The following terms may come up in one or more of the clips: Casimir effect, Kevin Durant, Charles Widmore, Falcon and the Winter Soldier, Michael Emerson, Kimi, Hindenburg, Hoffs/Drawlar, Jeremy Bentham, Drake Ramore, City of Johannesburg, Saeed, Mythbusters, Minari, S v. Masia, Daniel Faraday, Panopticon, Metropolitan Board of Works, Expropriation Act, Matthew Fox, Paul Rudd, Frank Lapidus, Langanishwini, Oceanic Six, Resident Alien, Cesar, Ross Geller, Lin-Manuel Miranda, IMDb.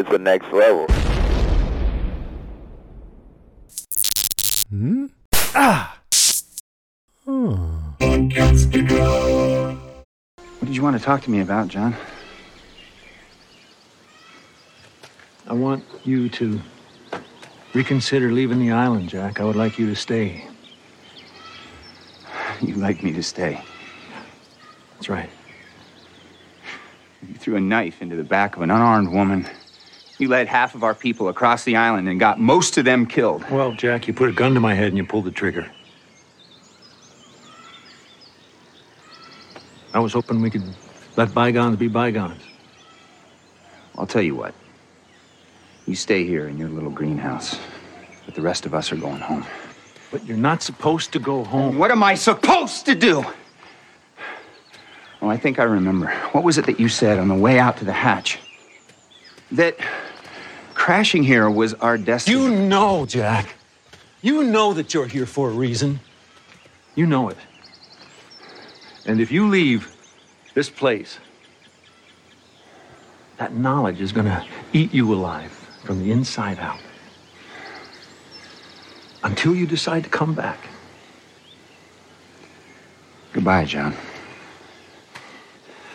is the next level. Hmm? Ah! Oh. What did you want to talk to me about, John? I want you to reconsider leaving the island, Jack. I would like you to stay. You'd like me to stay? That's right. You threw a knife into the back of an unarmed woman. You led half of our people across the island and got most of them killed. Well, Jack, you put a gun to my head and you pulled the trigger. I was hoping we could let bygones be bygones. I'll tell you what. You stay here in your little greenhouse, but the rest of us are going home. But you're not supposed to go home. And what am I supposed to do? Well, I think I remember. What was it that you said on the way out to the hatch? That crashing here was our destiny. You know, Jack. You know that you're here for a reason. You know it. And if you leave this place, that knowledge is gonna eat you alive from the inside out. Until you decide to come back. Goodbye, John.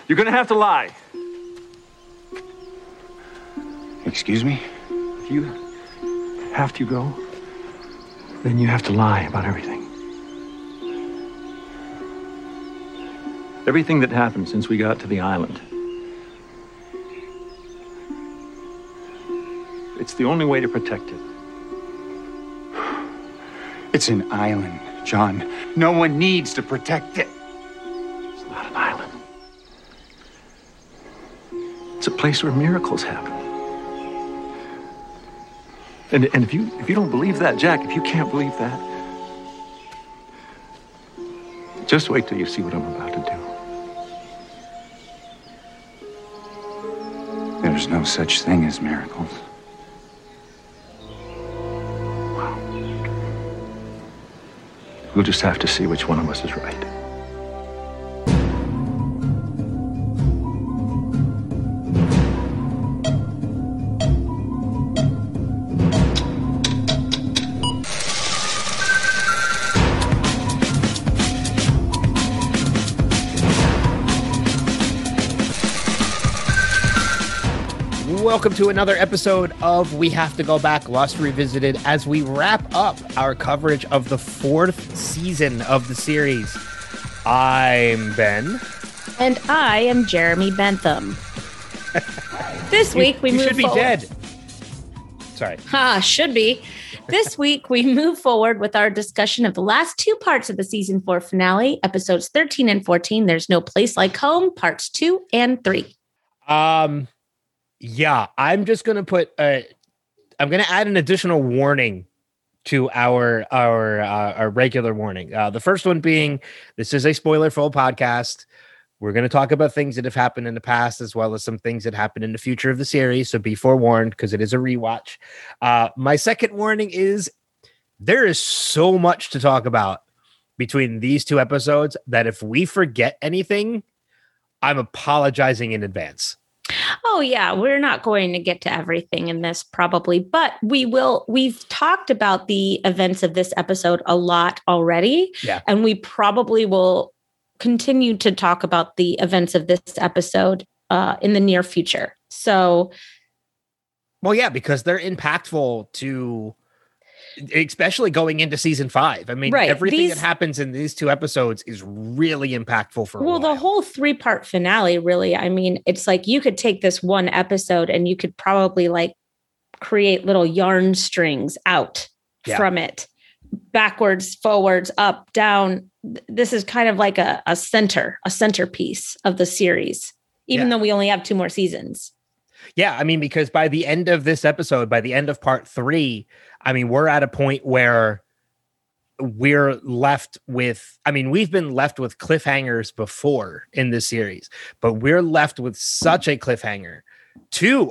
You're gonna have to lie. Excuse me? If you have to go, then you have to lie about everything. Everything that happened since we got to the island. It's the only way to protect it. It's an island, John. No one needs to protect it. It's a place where miracles happen. And if you don't believe that, Jack, if you can't believe that, just wait till you see what I'm about to do. There's no such thing as miracles. Wow. We'll just have to see which one of us is right. Welcome to another episode of We Have to Go Back, Lost Revisited, as we wrap up our coverage of the fourth season of the series. I'm Ben. And I am Jeremy Bentham. This week we move forward. You should be dead. Sorry. Should be. This week we move forward with our discussion of the last two parts of the season 4 finale, episodes 13 and 14, There's No Place Like Home, parts 2 and 3. Yeah, I'm just going to put I'm going to add an additional warning to our regular warning. The first one being, this is a spoiler-full podcast. We're going to talk about things that have happened in the past as well as some things that happen in the future of the series. So be forewarned because it is a rewatch. My second warning is there is so much to talk about between these two episodes that if we forget anything, I'm apologizing in advance. Oh, yeah, we're not going to get to everything in this probably, but we will. We've talked about the events of this episode a lot already, and we probably will continue to talk about the events of this episode in the near future. So, well, yeah, because they're impactful to, especially going into season 5. I mean, right. Everything that happens in these two episodes is really impactful for a while. The whole 3-part finale, really. I mean, it's like you could take this one episode and you could probably like create little yarn strings out from it. Backwards, forwards, up, down. This is kind of like a centerpiece of the series, even though we only have 2 more seasons. Yeah, I mean, because by the end of this episode, by the end of part 3, I mean, we're at a point where we're left with, I mean, we've been left with cliffhangers before in this series, but we're left with such a cliffhanger, two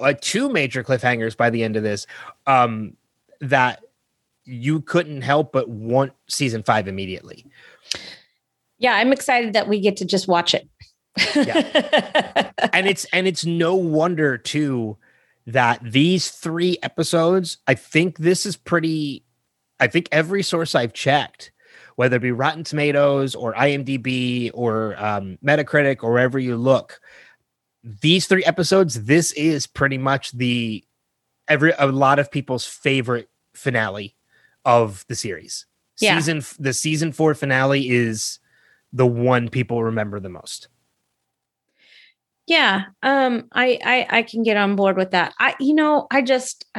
major cliffhangers by the end of this, that you couldn't help but want season 5 immediately. Yeah, I'm excited that we get to just watch it. And it's no wonder too that these three episodes, I think this is pretty, I think every source I've checked, whether it be Rotten Tomatoes or IMDb or Metacritic or wherever you look, these three episodes, this is pretty much the a lot of people's favorite finale of the series. Yeah. The season 4 finale is the one people remember the most. Yeah, I can get on board with that. I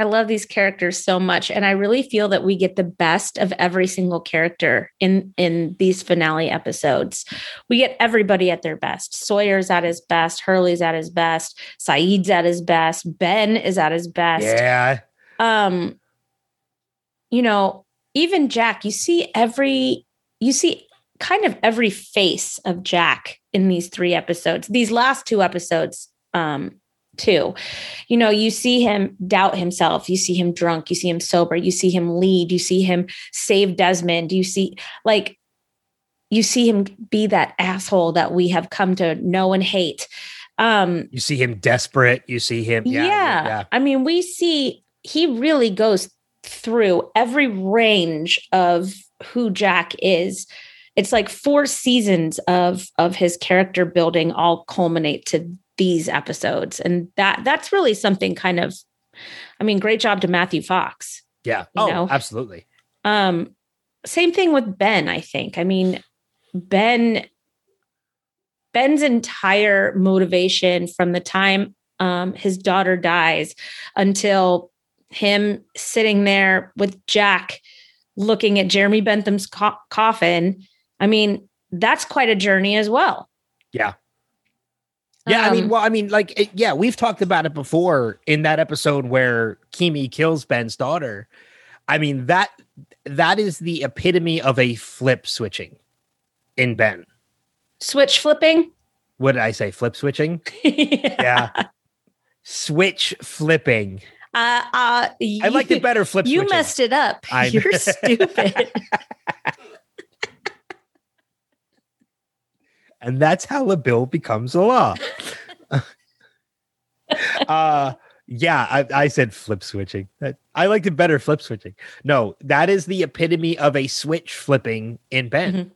love these characters so much, and I really feel that we get the best of every single character in these finale episodes. We get everybody at their best. Sawyer's at his best. Hurley's at his best. Saeed's at his best. Ben is at his best. Yeah. Even Jack. You see kind of every face of Jack in these three episodes, these last two episodes, too. You see him doubt himself. You see him drunk. You see him sober. You see him lead. You see him save Desmond. You see him be that asshole that we have come to know and hate. You see him desperate. You see him. Yeah. He really goes through every range of who Jack is. It's like 4 seasons of his character building all culminate to these episodes. And that's really something great job to Matthew Fox. Yeah. Absolutely. Same thing with Ben, I think. Ben's entire motivation from the time his daughter dies until him sitting there with Jack looking at Jeremy Bentham's coffin. That's quite a journey as well. Yeah. Yeah. We've talked about it before in that episode where Kimi kills Ben's daughter. That is the epitome of a flip switching in Ben. Switch flipping. What did I say? Flip switching. Yeah. Switch flipping. I like the better flip. You messed it up. You're stupid. And that's how a bill becomes a law. I said flip switching. I like the better flip switching. No, that is the epitome of a switch flipping in Ben.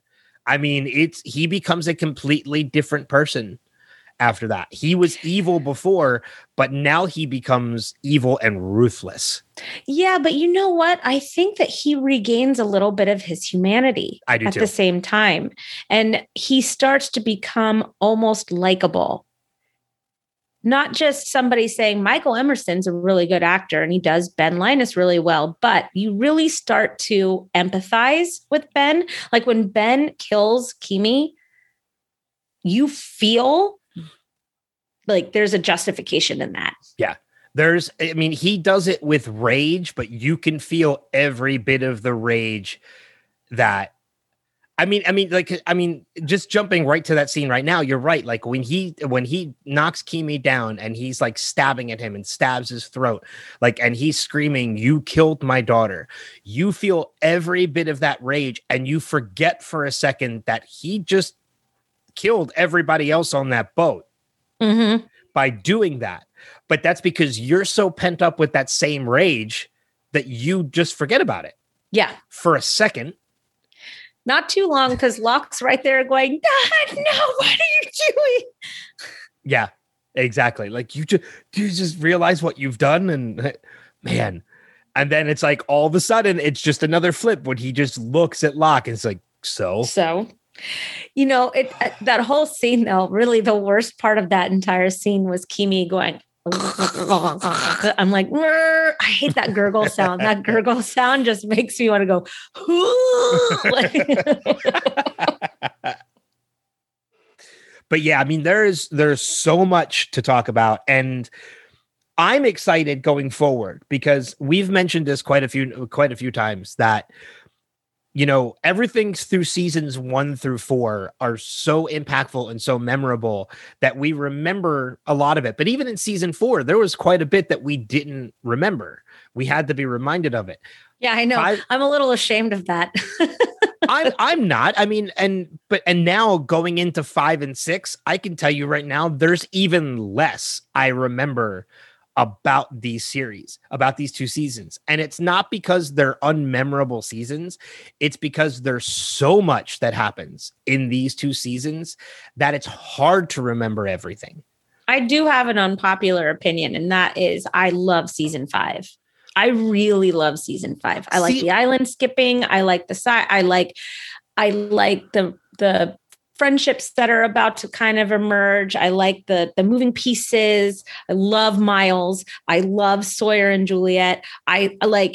Mm-hmm. He becomes a completely different person. After that, he was evil before, but now he becomes evil and ruthless. Yeah, but you know what? I think that he regains a little bit of his humanity the same time. And he starts to become almost likable. Not just somebody saying Michael Emerson's a really good actor and he does Ben Linus really well, but you really start to empathize with Ben. Like when Ben kills Kimi, you feel like there's a justification in that. Yeah. He does it with rage, but you can feel every bit of the rage that, just jumping right to that scene right now, you're right. Like when he knocks Kimi down and he's like stabbing at him and stabs his throat, and he's screaming, "You killed my daughter." You feel every bit of that rage and you forget for a second that he just killed everybody else on that boat. Mm-hmm. By doing that. But that's because you're so pent up with that same rage that you just forget about it. Yeah. For a second. Not too long, because Locke's right there going, "Dad, no, what are you doing?" Yeah, exactly. Like you just realize what you've done, and man. And then it's like all of a sudden it's just another flip when he just looks at Locke and it's like, So. That whole scene, though, really the worst part of that entire scene was Kimi going, I'm like, I hate that gurgle sound. That gurgle sound just makes me want to go, But yeah, there's so much to talk about. And I'm excited going forward because we've mentioned this quite a few times that, everything through seasons 1 through 4 are so impactful and so memorable that we remember a lot of it. But even in season 4, there was quite a bit that we didn't remember. We had to be reminded of it. Yeah, I know. I'm a little ashamed of that. I'm not. And now going into 5 and 6, I can tell you right now, there's even less I remember about these series, about these two seasons. And it's not because they're unmemorable seasons. It's because there's so much that happens in these two seasons that it's hard to remember everything. I do have an unpopular opinion, and that is I love season 5. I really love season 5. I like the island skipping. I like the side. I like the friendships that are about to kind of emerge. I like the moving pieces. I love Miles. I love Sawyer and Juliet. I love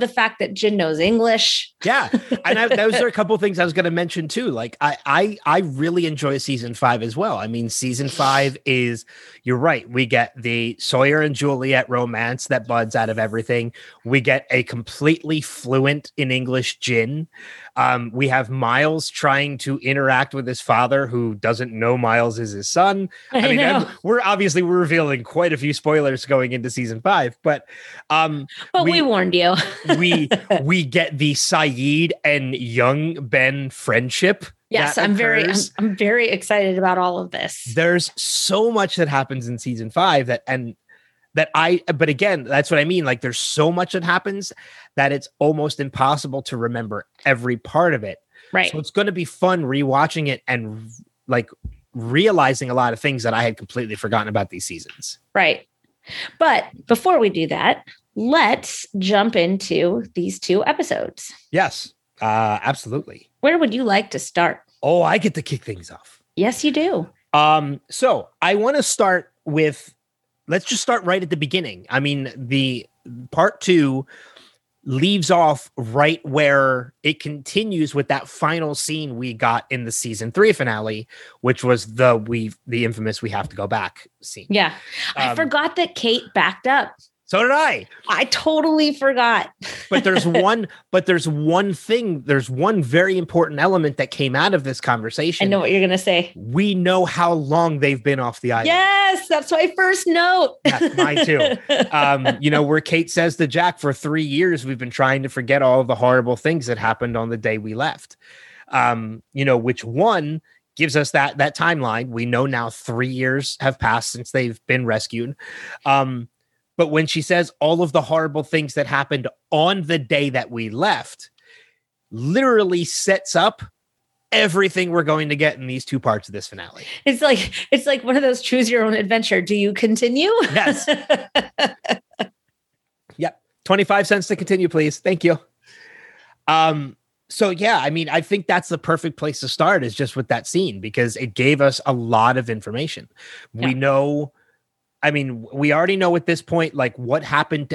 the fact that Jin knows English. Yeah. And those are a couple of things I was going to mention too. Like I really enjoy season 5 as well. I mean, season 5 is, you're right. We get the Sawyer and Juliet romance that buds out of everything. We get a completely fluent in English Jin. We have Miles trying to interact with his father, who doesn't know Miles is his son. We're revealing quite a few spoilers going into season 5, but we warned you. we get the Sayid and young Ben friendship. Yes, I'm very excited about all of this. There's so much that happens in season 5 but again, that's what I mean. Like, there's so much that happens that it's almost impossible to remember every part of it. Right. So it's going to be fun rewatching it and like realizing a lot of things that I had completely forgotten about these seasons. Right. But before we do that, let's jump into these two episodes. Yes, absolutely. Where would you like to start? Oh, I get to kick things off. Yes, you do. So I want to start with, let's just start right at the beginning. I mean, the part 2 leaves off right where it continues with that final scene we got in the season 3 finale, which was the infamous "We Have to Go Back" scene. Yeah, I forgot that Kate backed up. So did I. I totally forgot. But there's one thing. There's one very important element that came out of this conversation. I know what you're going to say. We know how long they've been off the island. Yes, that's my first note. That's mine too. Where Kate says to Jack, for 3 years, we've been trying to forget all of the horrible things that happened on the day we left. Which one gives us that timeline. We know now 3 years have passed since they've been rescued. But when she says all of the horrible things that happened on the day that we left, literally sets up everything we're going to get in these two parts of this finale. It's like one of those choose your own adventure. Do you continue? Yes. Yep. 25 cents to continue, please. Thank you. So yeah, I mean, I think that's the perfect place to start, is just with that scene, because it gave us a lot of information. Yeah. We already know at this point, like, what happened.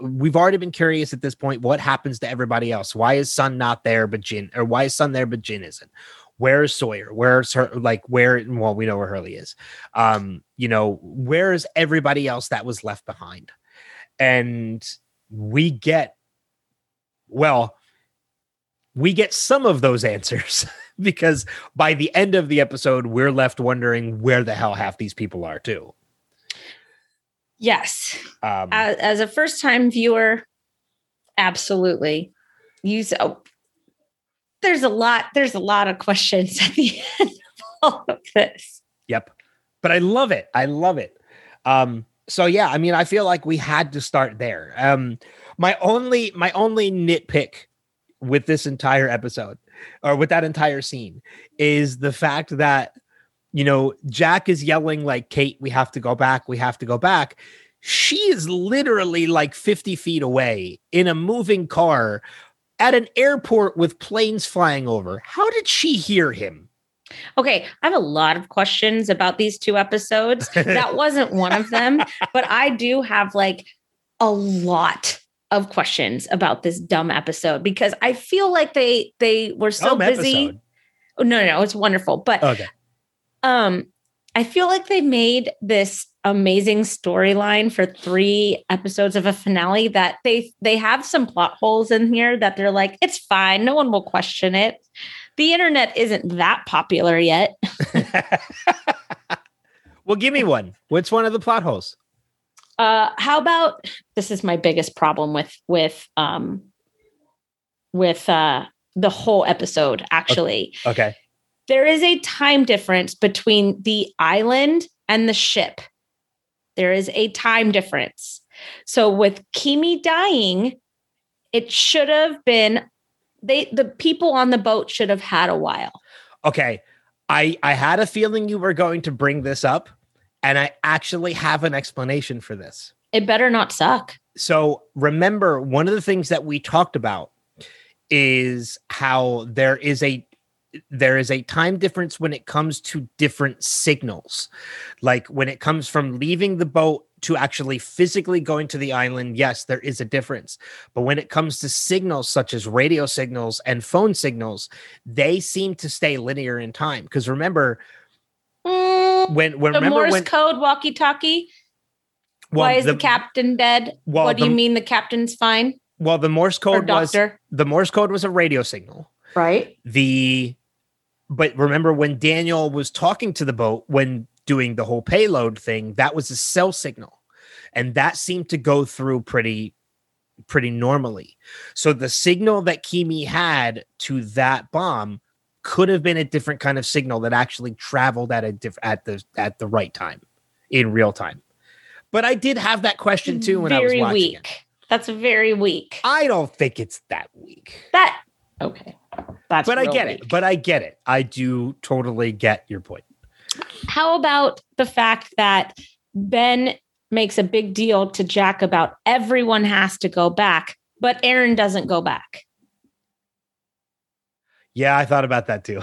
We've already been curious at this point, what happens to everybody else? Why is Sun not there, but Jin? Or why is Sun there, but Jin isn't? Where is Sawyer? Where's her? Like, where? Well, we know where Hurley is. Where is everybody else that was left behind? And we get some of those answers, because by the end of the episode, we're left wondering where the hell half these people are too. Yes. As a first-time viewer, absolutely. There's a lot of questions at the end of all of this. Yep. But I love it. I love it. So yeah, I mean, I feel like we had to start there. My only nitpick with this entire episode, or with that entire scene, is the fact that, Jack is yelling, like, Kate, we have to go back. We have to go back. She is literally like 50 feet away in a moving car at an airport with planes flying over. How did she hear him? Okay, I have a lot of questions about these two episodes. That wasn't one of them, but I do have like a lot of questions about this dumb episode, because I feel like they were so busy. Oh, no, it's wonderful. But okay. I feel like they made this amazing storyline for 3 episodes of a finale that they have some plot holes in here that they're like, it's fine. No one will question it. The internet isn't that popular yet. Well, give me one. What's one of the plot holes? How about, this is my biggest problem with the whole episode, actually. Okay. There is a time difference between the island and the ship. There is a time difference. So with Kimi dying, it should have been the people on the boat should have had a while. Okay. I had a feeling you were going to bring this up, and I actually have an explanation for this. It better not suck. So remember, one of the things that we talked about is how there is a time difference when it comes to different signals. Like when it comes from leaving the boat to actually physically going to the island, yes, there is a difference. But when it comes to signals such as radio signals and phone signals, they seem to stay linear in time. Because remember, when the Morse code walkie-talkie? Well, why is the captain dead? Well, what do you mean the captain's fine? Well, the Morse code was a radio signal. Right. But remember when Daniel was talking to the boat when doing the whole payload thing, that was a cell signal. And that seemed to go through pretty normally. So the signal that Kimi had to that bomb could have been a different kind of signal that actually traveled at the right time in real time. But I did have that question too when I was watching. Very weak. That's very weak. I don't think it's that weak. Okay. But I get it. I do totally get your point. How about the fact that Ben makes a big deal to Jack about everyone has to go back, but Aaron doesn't go back? Yeah, I thought about that too.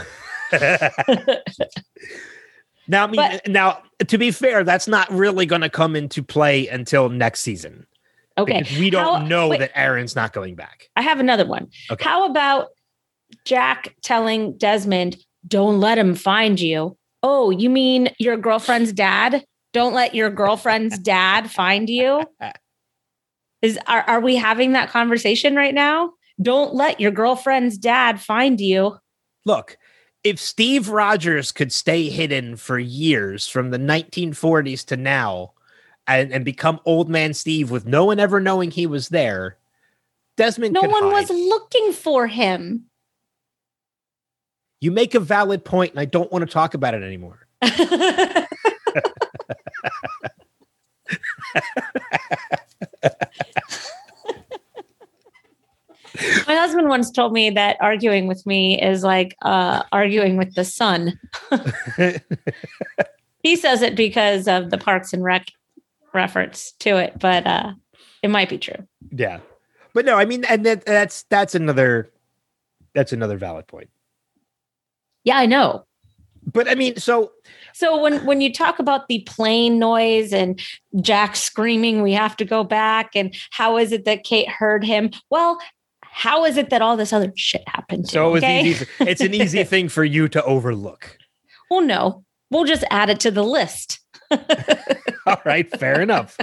Now, I mean, now to be fair, that's not really going to come into play until next season. Okay. Because we don't know that Aaron's not going back. I have another one. Okay. How about Jack telling Desmond, don't let him find you? Oh, you mean your girlfriend's dad? Don't let your girlfriend's dad find you? Are we having that conversation right now? Don't let your girlfriend's dad find you. Look. If Steve Rogers could stay hidden for years from the 1940s to now and become old man Steve with no one ever knowing he was there, Desmond could hide. No one was looking for him. You make a valid point, and I don't want to talk about it anymore. My husband once told me that arguing with me is like arguing with the sun. He says it because of the Parks and Rec reference to it, but it might be true. Yeah. But no, I mean, and that's another valid point. Yeah, I know. But I mean, so when you talk about the plane noise and Jack screaming, we have to go back, and how is it that Kate heard him? Well, how is it that all this other shit happened to you? It's an easy thing for you to overlook. Well, no, we'll just add it to the list. All right. Fair enough.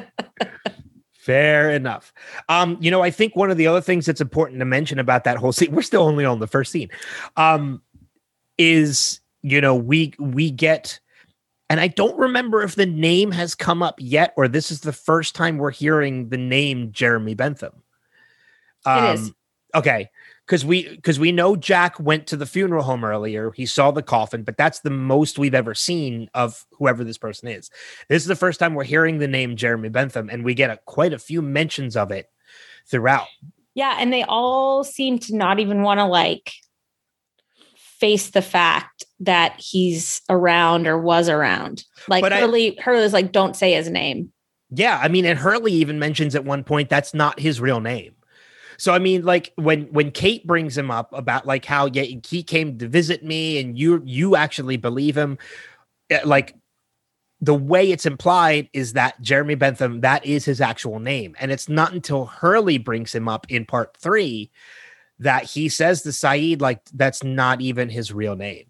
I think one of the other things that's important to mention about that whole scene, we're still only on the first scene, is, we get, and I don't remember if the name has come up yet, or this is the first time we're hearing the name Jeremy Bentham. It is. Okay, because we know Jack went to the funeral home earlier. He saw the coffin, but that's the most we've ever seen of whoever this person is. This is the first time we're hearing the name Jeremy Bentham, and we get quite a few mentions of it throughout. Yeah, and they all seem to not even want to face the fact that he's around or was around. Hurley's like, don't say his name. Yeah, I mean, and Hurley even mentions at one point that's not his real name. So, I mean, when Kate brings him up about how he came to visit me and you actually believe him, the way it's implied is that Jeremy Bentham, that is his actual name. And it's not until Hurley brings him up in part 3 that he says to Saeed, that's not even his real name.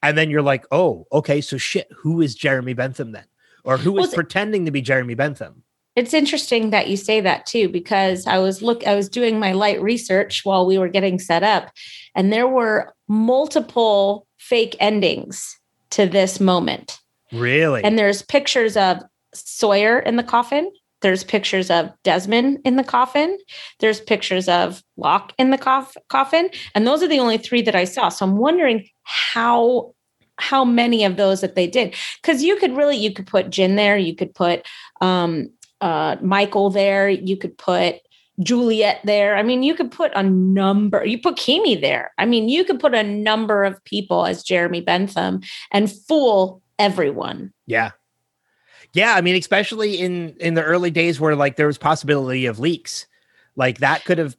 And then you're like, oh, okay, so shit, who is Jeremy Bentham then? Or who is pretending to be Jeremy Bentham? It's interesting that you say that too, because I was doing my light research while we were getting set up, and there were multiple fake endings to this moment. Really? And there's pictures of Sawyer in the coffin. There's pictures of Desmond in the coffin. There's pictures of Locke in the coffin. And those are the only 3 that I saw. So I'm wondering how how many of those that they did. Because you could put Jin there, you could put Michael there, you could put Juliet there. I mean, you could put you put Kimi there. I mean, you could put a number of people as Jeremy Bentham and fool everyone. Yeah. Yeah. I mean, especially in the early days where like there was possibility of leaks, like that could have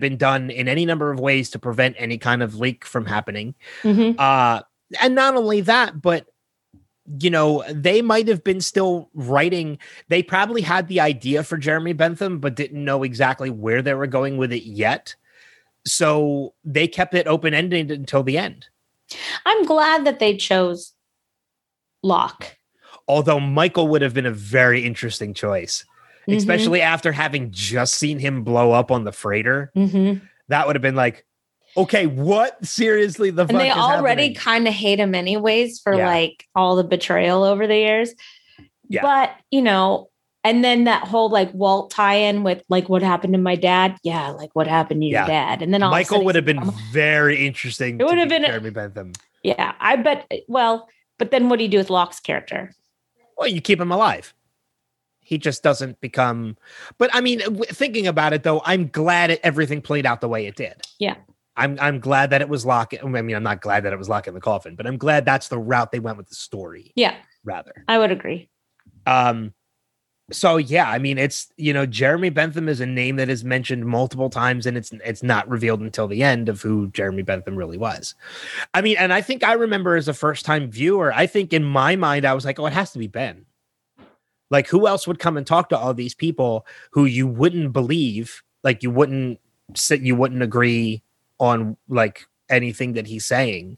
been done in any number of ways to prevent any kind of leak from happening. Mm-hmm. And not only that, but you know, they might have been still writing. They probably had the idea for Jeremy Bentham, but didn't know exactly where they were going with it yet. So they kept it open-ended until the end. I'm glad that they chose Locke. Although Michael would have been a very interesting choice, mm-hmm. especially after having just seen him blow up on the freighter. Mm-hmm. That would have been like, okay, what? Seriously, the fuck is happening? And they already kind of hate him anyways for like all the betrayal over the years. Yeah. But, you know, and then that whole like Walt tie-in with like what happened to my dad. Yeah, like what happened to your dad. And then all Michael would have been very interesting. It would have been Jeremy Bentham. Yeah, I bet. Well, but then what do you do with Locke's character? Well, you keep him alive. He just doesn't become. But I mean, thinking about it though, I'm glad everything played out the way it did. Yeah. I'm glad that it was Locke. I mean, I'm not glad that it was Locke in the coffin, but I'm glad that's the route they went with the story. Yeah. Rather. I would agree. So yeah, I mean, it's, you know, Jeremy Bentham is a name that is mentioned multiple times and it's not revealed until the end of who Jeremy Bentham really was. I mean, and I think I remember as a first time viewer, I think in my mind, I was like, oh, it has to be Ben. Like who else would come and talk to all these people who you wouldn't believe, like you wouldn't agree on like anything that he's saying.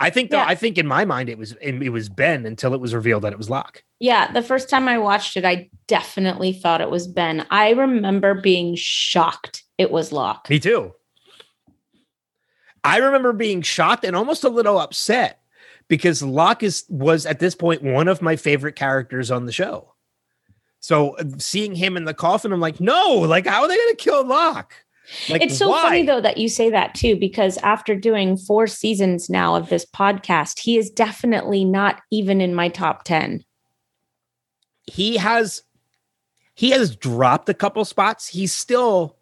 I think though, I think in my mind it was Ben until it was revealed that it was Locke. Yeah, the first time I watched it, I definitely thought it was Ben. I remember being shocked it was Locke. Me too. I remember being shocked and almost a little upset because Locke was at this point one of my favorite characters on the show. So seeing him in the coffin, I'm like, no, like how are they going to kill Locke? Like, it's so funny, though, that you say that, too, because after doing 4 seasons now of this podcast, he is definitely not even in my top 10. He has dropped a couple spots. He's still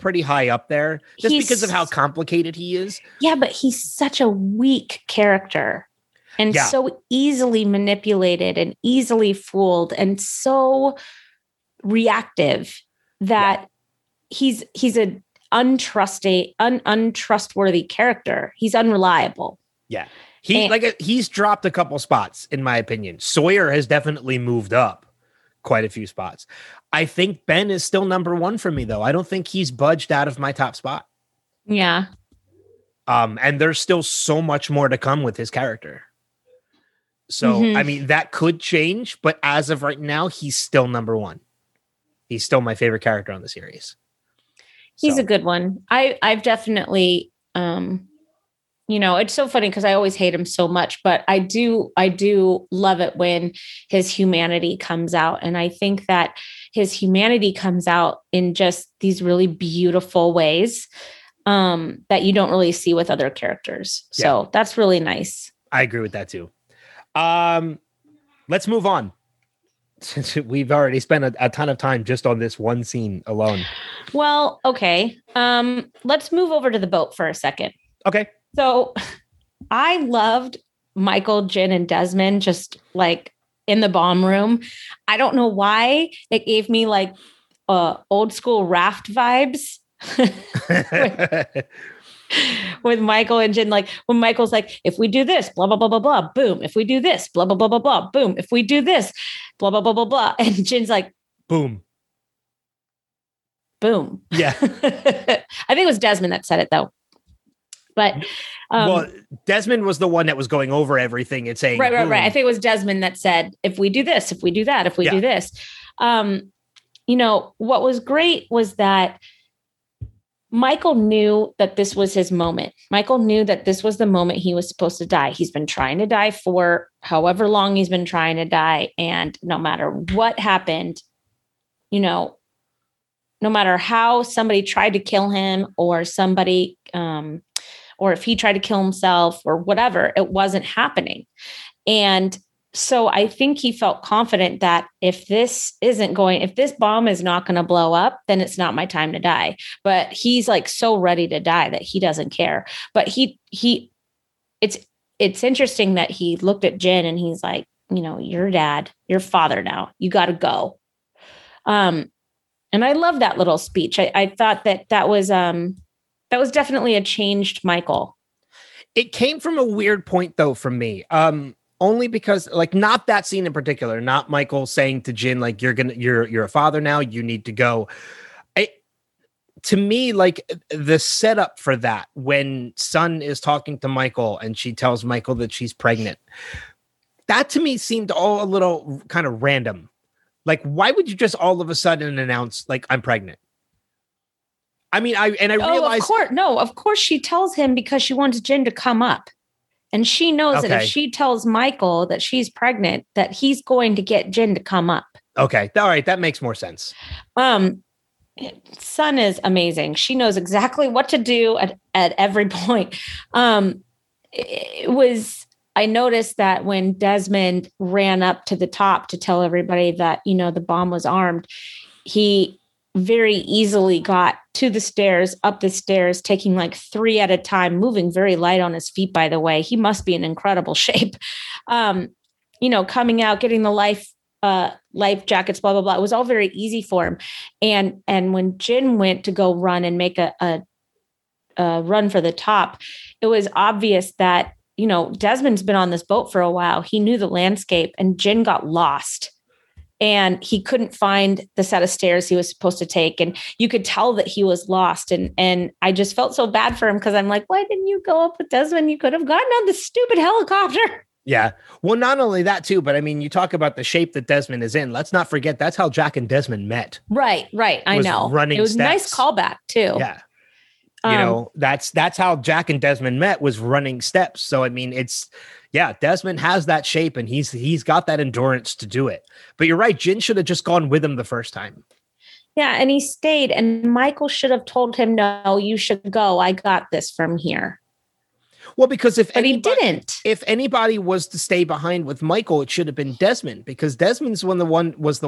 pretty high up there just because of how complicated he is. Yeah, but he's such a weak character and so easily manipulated and easily fooled and so reactive that... Yeah. He's an untrustworthy character. He's unreliable. Yeah, he's dropped a couple spots in my opinion. Sawyer has definitely moved up quite a few spots. I think Ben is still number 1 for me though. I don't think he's budged out of my top spot. Yeah. And there's still so much more to come with his character. So I mean that could change, but as of right now, he's still number 1. He's still my favorite character on the series. He's a good one. I've definitely, you know, it's so funny because I always hate him so much, but I do love it when his humanity comes out. And I think that his humanity comes out in just these really beautiful ways that you don't really see with other characters. So that's really nice. I agree with that too. Let's move on. Since we've already spent a ton of time just on this one scene alone. Well, okay. Let's move over to the boat for a second. Okay. So I loved Michael, Jin, and Desmond just like in the bomb room. I don't know why it gave me like old school Raft vibes. With Michael and Jin, like when Michael's like, if we do this, blah, blah, blah, blah, blah, boom. If we do this, blah, blah, blah, blah, blah, boom. If we do this, blah, blah, blah, blah, blah. And Jin's like, boom. Boom. Yeah. I think it was Desmond that said it though. But well, Desmond was the one that was going over everything and saying, right. I think it was Desmond that said, if we do this, if we do that, if we do this. You know, what was great was that Michael knew that this was his moment. Michael knew that this was the moment he was supposed to die. He's been trying to die for however long he's been trying to die. And no matter what happened, you know, no matter how somebody tried to kill him or somebody or if he tried to kill himself or whatever, it wasn't happening. And so I think he felt confident that if this bomb is not going to blow up, then it's not my time to die. But he's like so ready to die that he doesn't care. But it's interesting that he looked at Jin and he's like, you know, your father now, you got to go. And I love that little speech. I thought that was definitely a changed Michael. It came from a weird point though, from me. Only because, like, not that scene in particular, not Michael saying to Jin, like, you're a father now, you need to go. To me, like, the setup for that, when Sun is talking to Michael and she tells Michael that she's pregnant, that to me seemed all a little kind of random. Like, why would you just all of a sudden announce, like, I'm pregnant? I mean, I realized... Of course she tells him because she wants Jin to come up. And she knows that if she tells Michael that she's pregnant, that he's going to get Jin to come up. Okay. All right. That makes more sense. Sun is amazing. She knows exactly what to do at every point. I noticed that when Desmond ran up to the top to tell everybody that, you know, the bomb was armed, he very easily got to the stairs, up the stairs, taking like three at a time, moving very light on his feet, by the way. He must be in incredible shape. You know, coming out, getting the life jackets, blah, blah, blah. It was all very easy for him. And when Jin went to go run and make a run for the top, it was obvious that, you know, Desmond's been on this boat for a while. He knew the landscape, and Jin got lost. And he couldn't find the set of stairs he was supposed to take. And you could tell that he was lost. And I just felt so bad for him because I'm like, why didn't you go up with Desmond? You could have gotten on the stupid helicopter. Yeah. Well, not only that, too, but I mean, you talk about the shape that Desmond is in. Let's not forget that's how Jack and Desmond met. Right. I know. Running. It was a nice callback, too. Yeah. You know, that's how Jack and Desmond met, was running steps. So, I mean, Desmond has that shape and he's got that endurance to do it. But you're right. Jin should have just gone with him the first time. Yeah. And he stayed, and Michael should have told him, no, you should go. I got this from here. Well, because if anybody was to stay behind with Michael, it should have been Desmond, because Desmond's the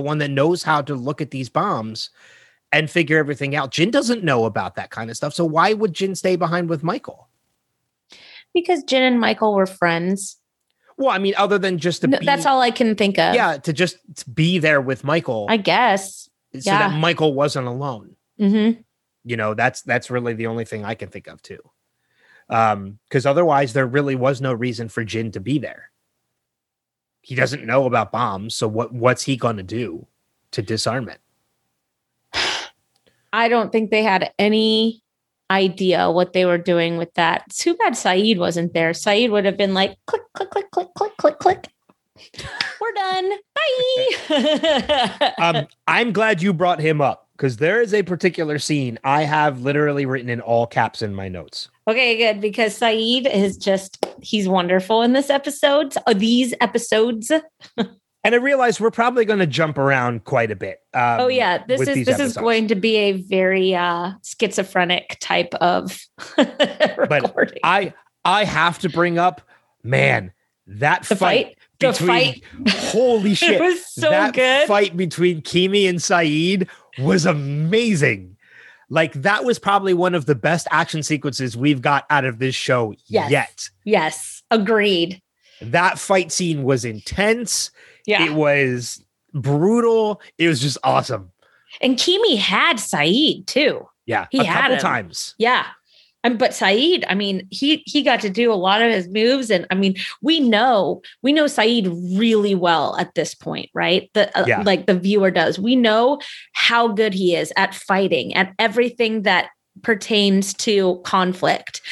one that knows how to look at these bombs and figure everything out. Jin doesn't know about that kind of stuff. So why would Jin stay behind with Michael? Because Jin and Michael were friends. Well, I mean, other than just to be... That's all I can think of. Yeah, to just be there with Michael. I guess. So that Michael wasn't alone. Mm-hmm. You know, that's really the only thing I can think of, too. Because otherwise, there really was no reason for Jin to be there. He doesn't know about bombs, so what's he going to do to disarm it? I don't think they had any idea what they were doing with that. It's too bad Saeed wasn't there. Saeed would have been like, click, click, click, click, click, click, click. We're done. Bye. I'm glad you brought him up, because there is a particular scene I have literally written in all caps in my notes. Okay, good, because Saeed is he's wonderful in these episodes. And I realize we're probably going to jump around quite a bit. This is going to be a very schizophrenic type of recording. But I have to bring up, man, that fight. Holy shit. It was so good. Fight between Kimi and Saeed was amazing. Like, that was probably one of the best action sequences we've got out of this show yet. Yes, agreed. That fight scene was intense. Yeah. It was brutal. It was just awesome. And Kimi had Saeed too. Yeah. He had him a couple times. Yeah. But Saeed, I mean, he got to do a lot of his moves. And I mean, we know Saeed really well at this point, right? Like the viewer does. We know how good he is at fighting, at everything that pertains to conflict.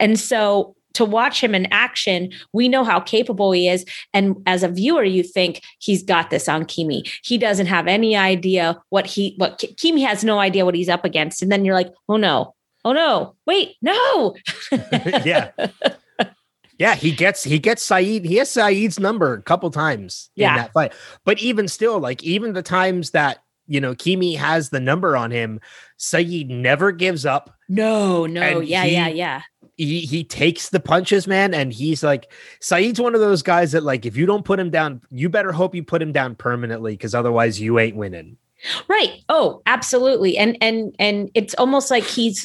And so to watch him in action, we know how capable he is. And as a viewer, you think he's got this on Kimi. He doesn't have any idea what Kimi has no idea what he's up against. And then you're like, oh no, wait, no. Yeah. Yeah. He gets Saeed. He has Saeed's number a couple times in that fight. But even still, like, even the times that, you know, Kimi has the number on him, Saeed never gives up. No. Yeah. he takes the punches, man. And he's like, Saeed's one of those guys that, like, if you don't put him down, you better hope you put him down permanently, because otherwise you ain't winning. Right. Oh, absolutely. And it's almost like he's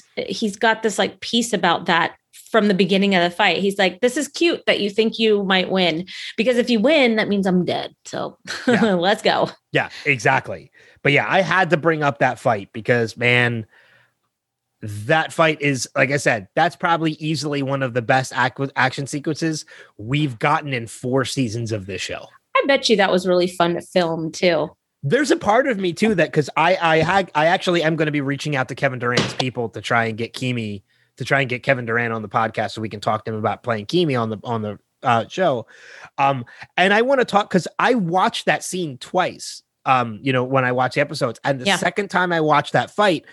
got this like piece about that from the beginning of the fight. He's like, this is cute that you think you might win, because if you win, that means I'm dead. So yeah. Let's go. Yeah, exactly. But yeah, I had to bring up that fight because, man, that fight is, like I said, that's probably easily one of the best action sequences we've gotten in 4 seasons of this show. I bet you that was really fun to film too. There's a part of me too that, because I actually am going to be reaching out to Kevin Durant's people to try and get Kimi, to try and get Kevin Durant on the podcast so we can talk to him about playing Kimi on the show. And I want to talk, because I watched that scene twice, when I watch the episodes. And the second time I watched that fight,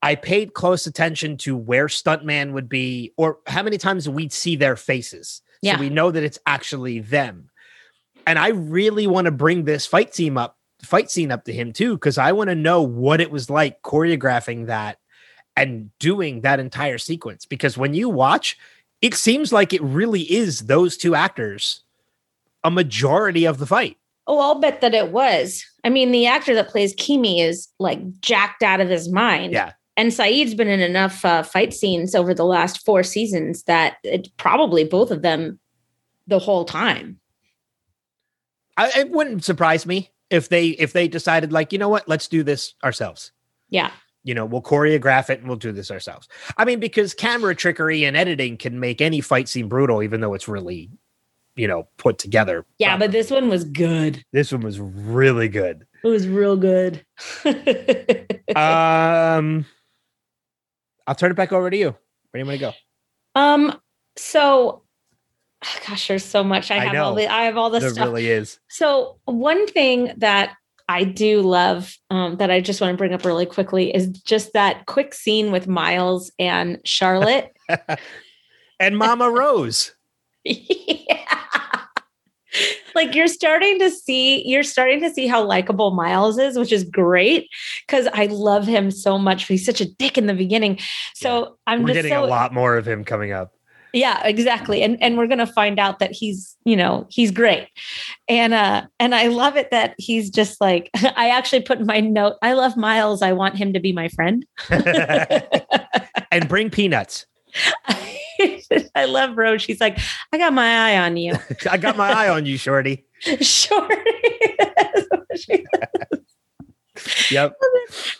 I paid close attention to where Stuntman would be, or how many times we'd see their faces. Yeah. So we know that it's actually them. And I really want to bring this fight scene up to him too, because I want to know what it was like choreographing that and doing that entire sequence, because when you watch, it seems like it really is those 2 actors a majority of the fight. Oh, I'll bet that it was. I mean, the actor that plays Kimi is like jacked out of his mind. Yeah. And Saeed's been in enough fight scenes over the last 4 seasons that it's probably both of them the whole time. It wouldn't surprise me if they decided, like, you know what, let's do this ourselves. Yeah. You know, we'll choreograph it and we'll do this ourselves. I mean, because camera trickery and editing can make any fight seem brutal, even though it's really, put together. Yeah. Properly. But this one was good. This one was really good. It was real good. I'll turn it back over to you. Where do you want to go? So, gosh, there's so much. I have all this there stuff. There really is. So one thing that I do love that I just want to bring up really quickly is just that quick scene with Miles and Charlotte. And Mama Rose. Yeah. Like, you're starting to see how likable Miles is, which is great, because I love him so much. He's such a dick in the beginning. So we're getting a lot more of him coming up. Yeah, exactly. And we're going to find out that he's great. And I love it that he's just like, I actually put in my note, I love Miles. I want him to be my friend. And bring peanuts. I love Rose. She's like, I got my eye on you. I got my eye on you, Shorty. Shorty. Yep.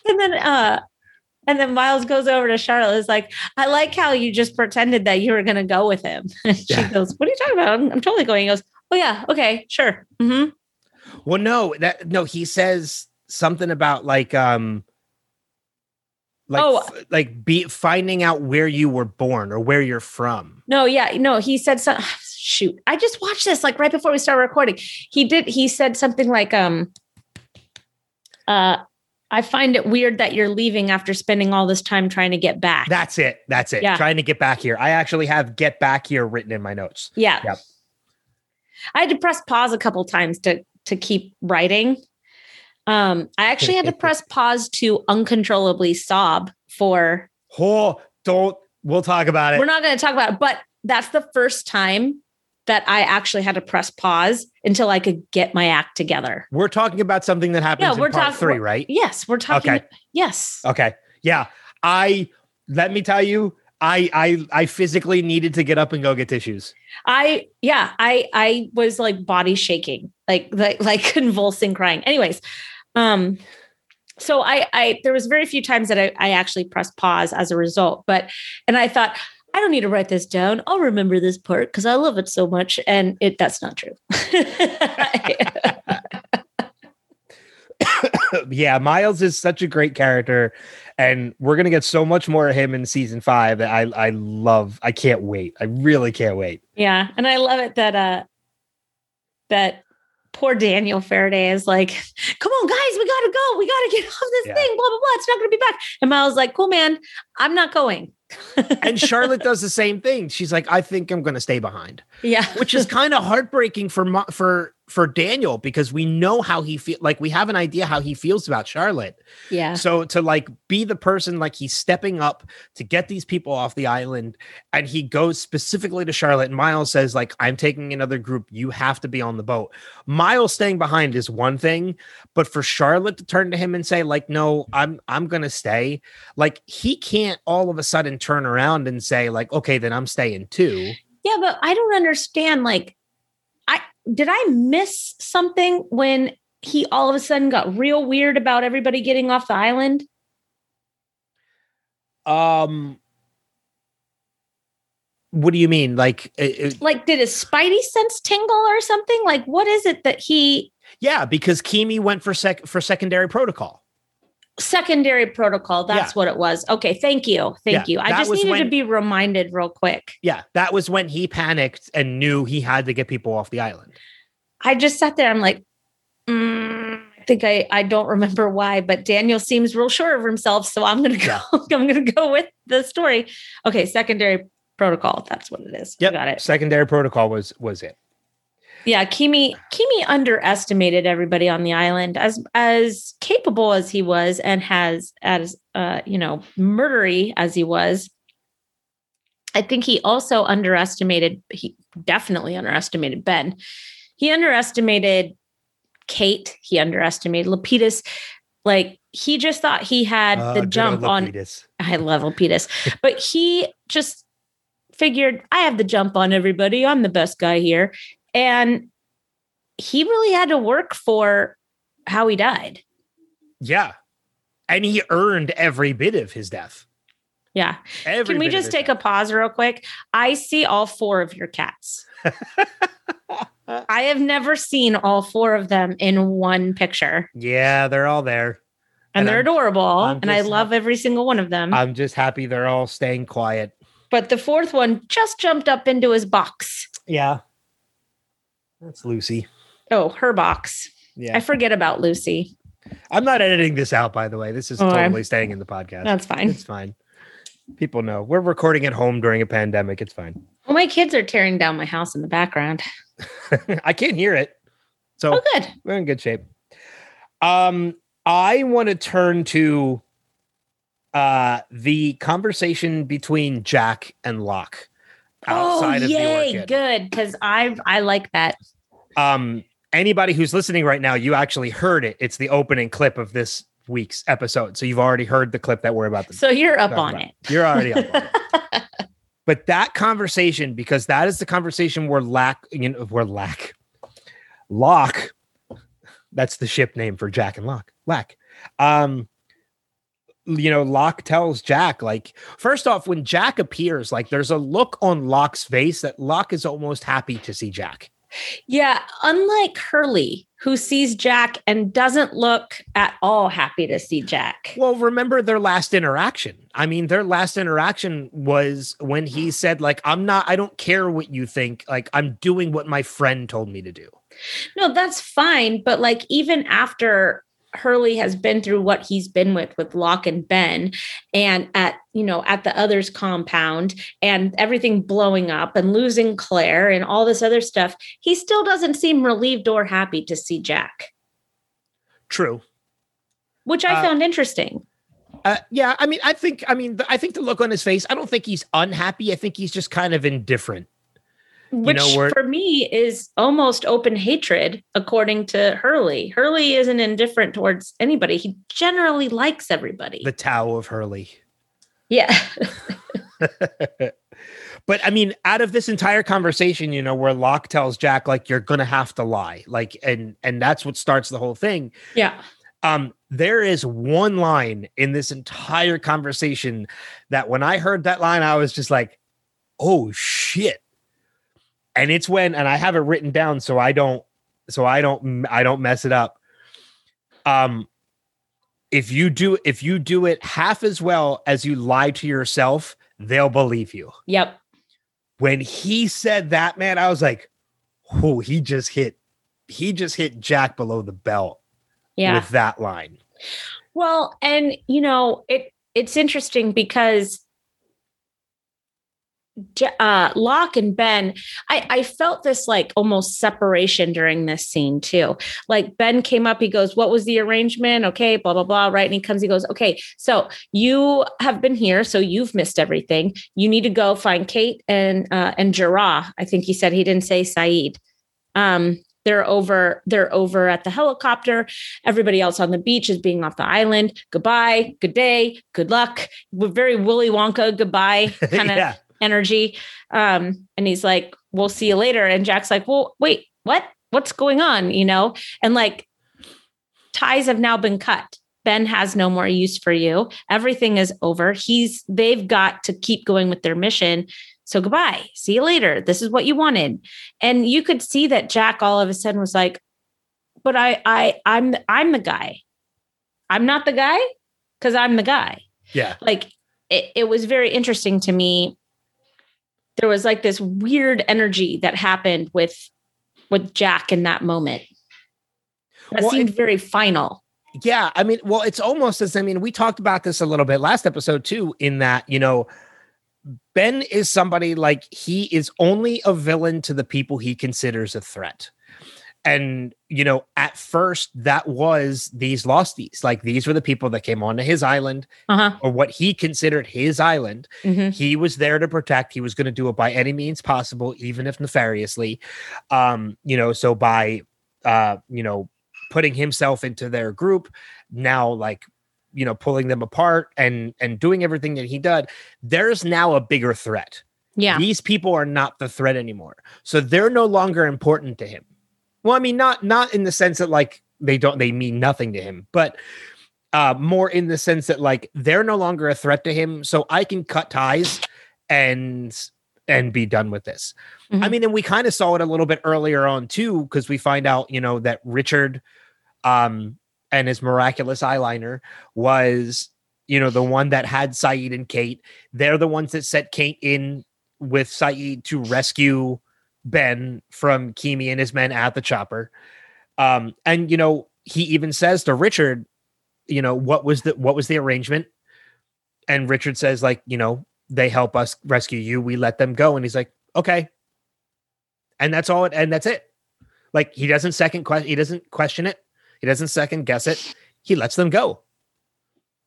And then Miles goes over to Charlotte. Is like, I like how you just pretended that you were going to go with him. And she goes, what are you talking about? I'm totally going. He goes, oh yeah. Okay. Sure. Mm-hmm. Well, no, he says something about finding out where you were born or where you're from. No. Yeah. No, he said something. Shoot. I just watched this like right before we started recording. He said something like, I find it weird that you're leaving after spending all this time trying to get back. That's it. Yeah. Trying to get back here. I actually have get back here written in my notes. Yeah. Yep. I had to press pause a couple times to keep writing. I actually had to press pause to uncontrollably sob for. Oh, we'll talk about it. We're not going to talk about it, but that's the first time that I actually had to press pause until I could get my act together. We're talking about something that happens in part 3, right? Yes, we're talking. Okay. Yes. Okay. Yeah. Let me tell you, I physically needed to get up and go get tissues. I was like body shaking, like convulsing, crying. Anyways. So I there was very few times that I actually pressed pause as a result, and I thought, I don't need to write this down. I'll remember this part because I love it so much. And that's not true. Yeah. Miles is such a great character, and we're going to get so much more of him in season 5. I love, I can't wait. I really can't wait. Yeah. And I love it that poor Daniel Faraday is like, come on, guys, we got to go. We got to get off this thing, blah, blah, blah. It's not going to be back. And Miles like, cool, man, I'm not going. And Charlotte does the same thing. She's like, I think I'm going to stay behind. Yeah. Which is kind of heartbreaking for Daniel, because we know how he feels. Like, we have an idea how he feels about Charlotte. Yeah. So to like be the person, like he's stepping up to get these people off the island, and he goes specifically to Charlotte, and Miles says like, I'm taking another group. You have to be on the boat. Miles staying behind is one thing, but for Charlotte to turn to him and say like, no, I'm going to stay. Like, he can't all of a sudden turn around and say like, okay, then I'm staying too. Yeah. But I don't understand. Like, did I miss something when he all of a sudden got real weird about everybody getting off the island? What do you mean? Like, like, did his spidey sense tingle or something? Like, what is it that he? Yeah, because Kimi went for secondary protocol. Secondary protocol. That's what it was. Okay. Thank you. I just needed to be reminded real quick. Yeah. That was when he panicked and knew he had to get people off the island. I just sat there. I'm like, I think I don't remember why, but Daniel seems real sure of himself. So I'm going to go, I'm going to go with the story. Okay. Secondary protocol. That's what it is. Yep. Got it. Secondary protocol was it. Yeah, Kimi underestimated everybody on the island. As capable as he was, and as murdery as he was, I think he also underestimated. He definitely underestimated Ben. He underestimated Kate. He underestimated Lapidus. Like, he just thought he had the jump on. I love Lapidus, but he just figured, I have the jump on everybody. I'm the best guy here. And he really had to work for how he died. Yeah. And he earned every bit of his death. Yeah. Can we just take a pause real quick? I see all four of your cats. I have never seen all four of them in one picture. Yeah, they're all there. And they're adorable. And I love every single one of them. I'm just happy they're all staying quiet. But the fourth one just jumped up into his box. Yeah. That's Lucy. Oh, her box. Yeah. I forget about Lucy. I'm not editing this out, by the way. This is totally staying in the podcast. That's fine. It's fine. People know. We're recording at home during a pandemic. It's fine. Well, my kids are tearing down my house in the background. I can't hear it. So good. We're in good shape. I want to turn to the conversation between Jack and Locke. Outside of the orchid. Good, because I like that. Anybody who's listening right now, you actually heard it. It's the opening clip of this week's episode, so you've already heard the clip that we're about to. So you're up on it. You're already up on it. But that conversation, because that is the conversation where Locke. That's the ship name for Jack and Locke. Locke. Locke tells Jack, like, first off, when Jack appears, like, there's a look on Locke's face that Locke is almost happy to see Jack. Yeah. Unlike Hurley, who sees Jack and doesn't look at all happy to see Jack. Well, remember their last interaction. I mean, their last interaction was when he said, like, I don't care what you think. Like, I'm doing what my friend told me to do. No, that's fine. But like, even after Hurley has been through what he's been with Locke and Ben, and at the other's compound, and everything blowing up and losing Claire and all this other stuff, he still doesn't seem relieved or happy to see Jack. True. Which I found interesting. Yeah. I think the look on his face, I don't think he's unhappy. I think he's just kind of indifferent. Which for me is almost open hatred, according to Hurley. Hurley isn't indifferent towards anybody. He generally likes everybody. The Tao of Hurley. Yeah. But I mean, out of this entire conversation, where Locke tells Jack, like, you're going to have to lie. Like, and that's what starts the whole thing. Yeah. There is one line in this entire conversation that when I heard that line, I was just like, oh, shit. And it's when, and I have it written down so I don't mess it up. If you do it half as well as you lie to yourself, they'll believe you. Yep. When he said that, man, I was like, oh, he just hit Jack below the belt. with that line. Well, and you know, it's interesting because Locke and Ben, I felt this like almost separation during this scene too. Like Ben came up, he goes, what was the arrangement? Okay, blah, blah, blah. Right. And he comes, he goes, okay, so you have been here. So you've missed everything. You need to go find Kate and Jarrah. I think he said, he didn't say Saeed. They're over at the helicopter. Everybody else on the beach is being off the island. Goodbye. Good day. Good luck. We're very Willy Wonka. Goodbye. Kind of energy. And he's like, we'll see you later. And Jack's like, well, wait, what's going on? You know? And like, ties have now been cut. Ben has no more use for you. Everything is over. They've got to keep going with their mission. So goodbye. See you later. This is what you wanted. And you could see that Jack all of a sudden was like, but I'm the guy. I'm not the guy because I'm the guy. Yeah. Like it was very interesting to me. There was like this weird energy that happened with Jack in that moment. That seemed very final. Yeah. I mean, well, it's almost as, I mean, we talked about this a little bit last episode too, in that, you know, Ben is somebody like he is only a villain to the people he considers a threat. And, you know, at first that was these Losties. Like these were the people that came onto his island or what he considered his island. Mm-hmm. He was there to protect. He was going to do it by any means possible, even if nefariously, you know, so by, you know, putting himself into their group now, like, you know, pulling them apart and doing everything that he did, there's now a bigger threat. Yeah. These people are not the threat anymore. So they're no longer important to him. Well, I mean, not in the sense that like, they mean nothing to him, but more in the sense that like, they're no longer a threat to him. So I can cut ties and be done with this. Mm-hmm. I mean, and we kind of saw it a little bit earlier on too, because we find out, you know, that Richard, and his miraculous eyeliner was, you know, the one that had Saeed and Kate. They're the ones that sent Kate in with Saeed to rescue Ben from Kimi and his men at the chopper. And, you know, he even says to Richard, you know, what was the arrangement? And Richard says, like, you know, they help us rescue you. We let them go. And he's like, okay. And that's all. And that's it. Like, he doesn't he doesn't question it. He doesn't second guess it. He lets them go.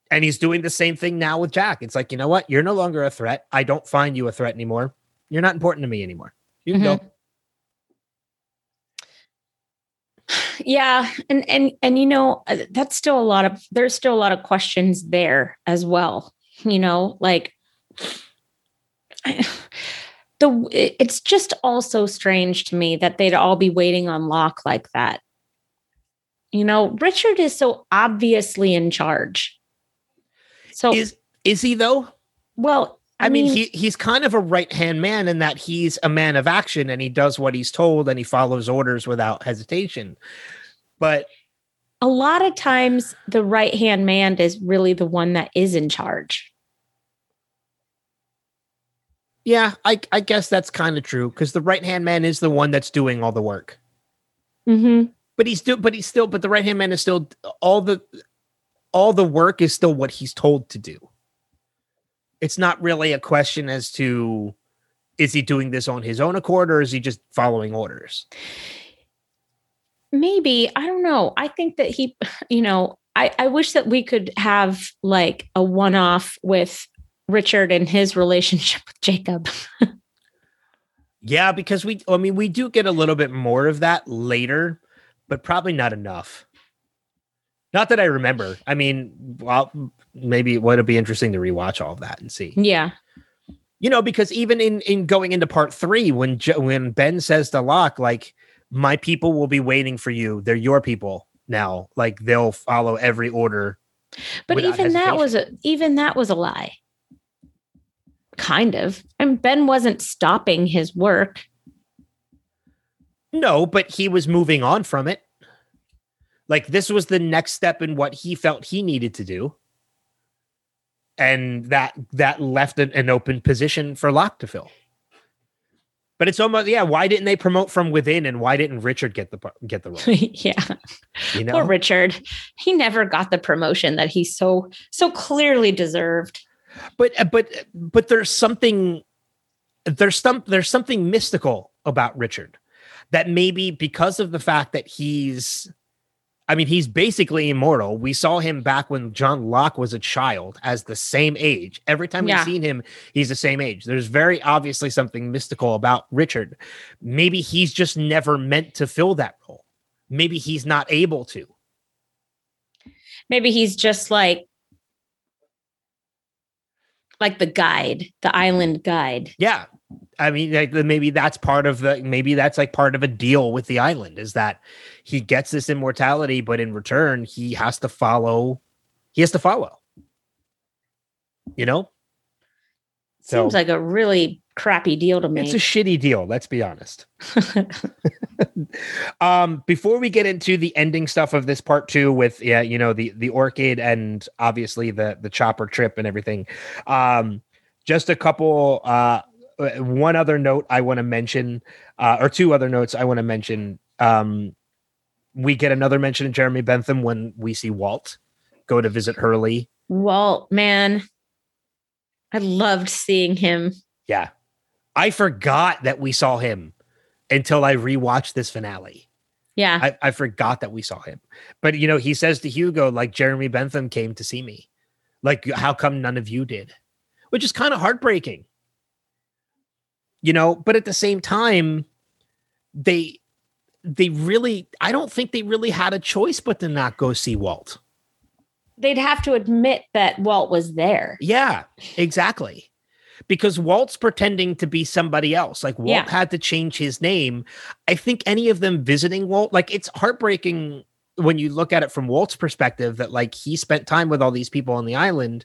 And he's doing the same thing now with Jack. It's like, you know what? You're no longer a threat. I don't find you a threat anymore. You're not important to me anymore. You can go. Yeah. And, you know, that's still there's still a lot of questions there as well. You know, like it's just all so strange to me that they'd all be waiting on Locke like that. You know, Richard is so obviously in charge. So is he though? Well, I mean he's kind of a right-hand man in that he's a man of action and he does what he's told and he follows orders without hesitation. But a lot of times the right-hand man is really the one that is in charge. Yeah, I guess that's kind of true because the right-hand man is the one that's doing all the work. Mm-hmm. But the right-hand man is still all the work is still what he's told to do. It's not really a question as to, is he doing this on his own accord or is he just following orders? Maybe, I don't know. I think that he, you know, I wish that we could have like a one-off with Richard and his relationship with Jacob. Yeah, because we do get a little bit more of that later. But probably not enough. Not that I remember. I mean, well, maybe it would be interesting to rewatch all of that and see. Yeah. You know, because even in going into part 3, when Ben says to Locke, like, my people will be waiting for you. They're your people now. Like, they'll follow every order. But even that was a lie. Kind of. And Ben wasn't stopping his work. No, but he was moving on from it. Like, this was the next step in what he felt he needed to do. And that left an open position for Locke to fill. But it's almost, yeah, why didn't they promote from within, and why didn't Richard get the role? Yeah. You know? Poor Richard. He never got the promotion that he so clearly deserved. But there's something mystical about Richard that maybe because of the fact that he's basically immortal. We saw him back when John Locke was a child as the same age. Every time we've seen him, he's the same age. There's very obviously something mystical about Richard. Maybe he's just never meant to fill that role. Maybe he's not able to. Maybe he's just like the guide, the island guide. Yeah. I mean, maybe that's like part of a deal with the island, is that he gets this immortality, but in return, he has to follow, you know? Seems like a really crappy deal to me. It's a shitty deal. Let's be honest. Before we get into the ending stuff of this part two with, the orchid and obviously the chopper trip and everything. Just a couple, one other note I want to mention, or two other notes I want to mention. We get another mention of Jeremy Bentham when we see Walt go to visit Hurley. Walt, man, I loved seeing him. Yeah. I forgot that we saw him until I rewatched this finale. Yeah. I forgot that we saw him. But, he says to Hugo, like, Jeremy Bentham came to see me. Like, how come none of you did? Which is kind of heartbreaking. But at the same time, they really, I don't think they really had a choice but to not go see Walt. They'd have to admit that Walt was there. Yeah, exactly. Because Walt's pretending to be somebody else. Like, Walt had to change his name. I think any of them visiting Walt, like, it's heartbreaking when you look at it from Walt's perspective that, like, he spent time with all these people on the island.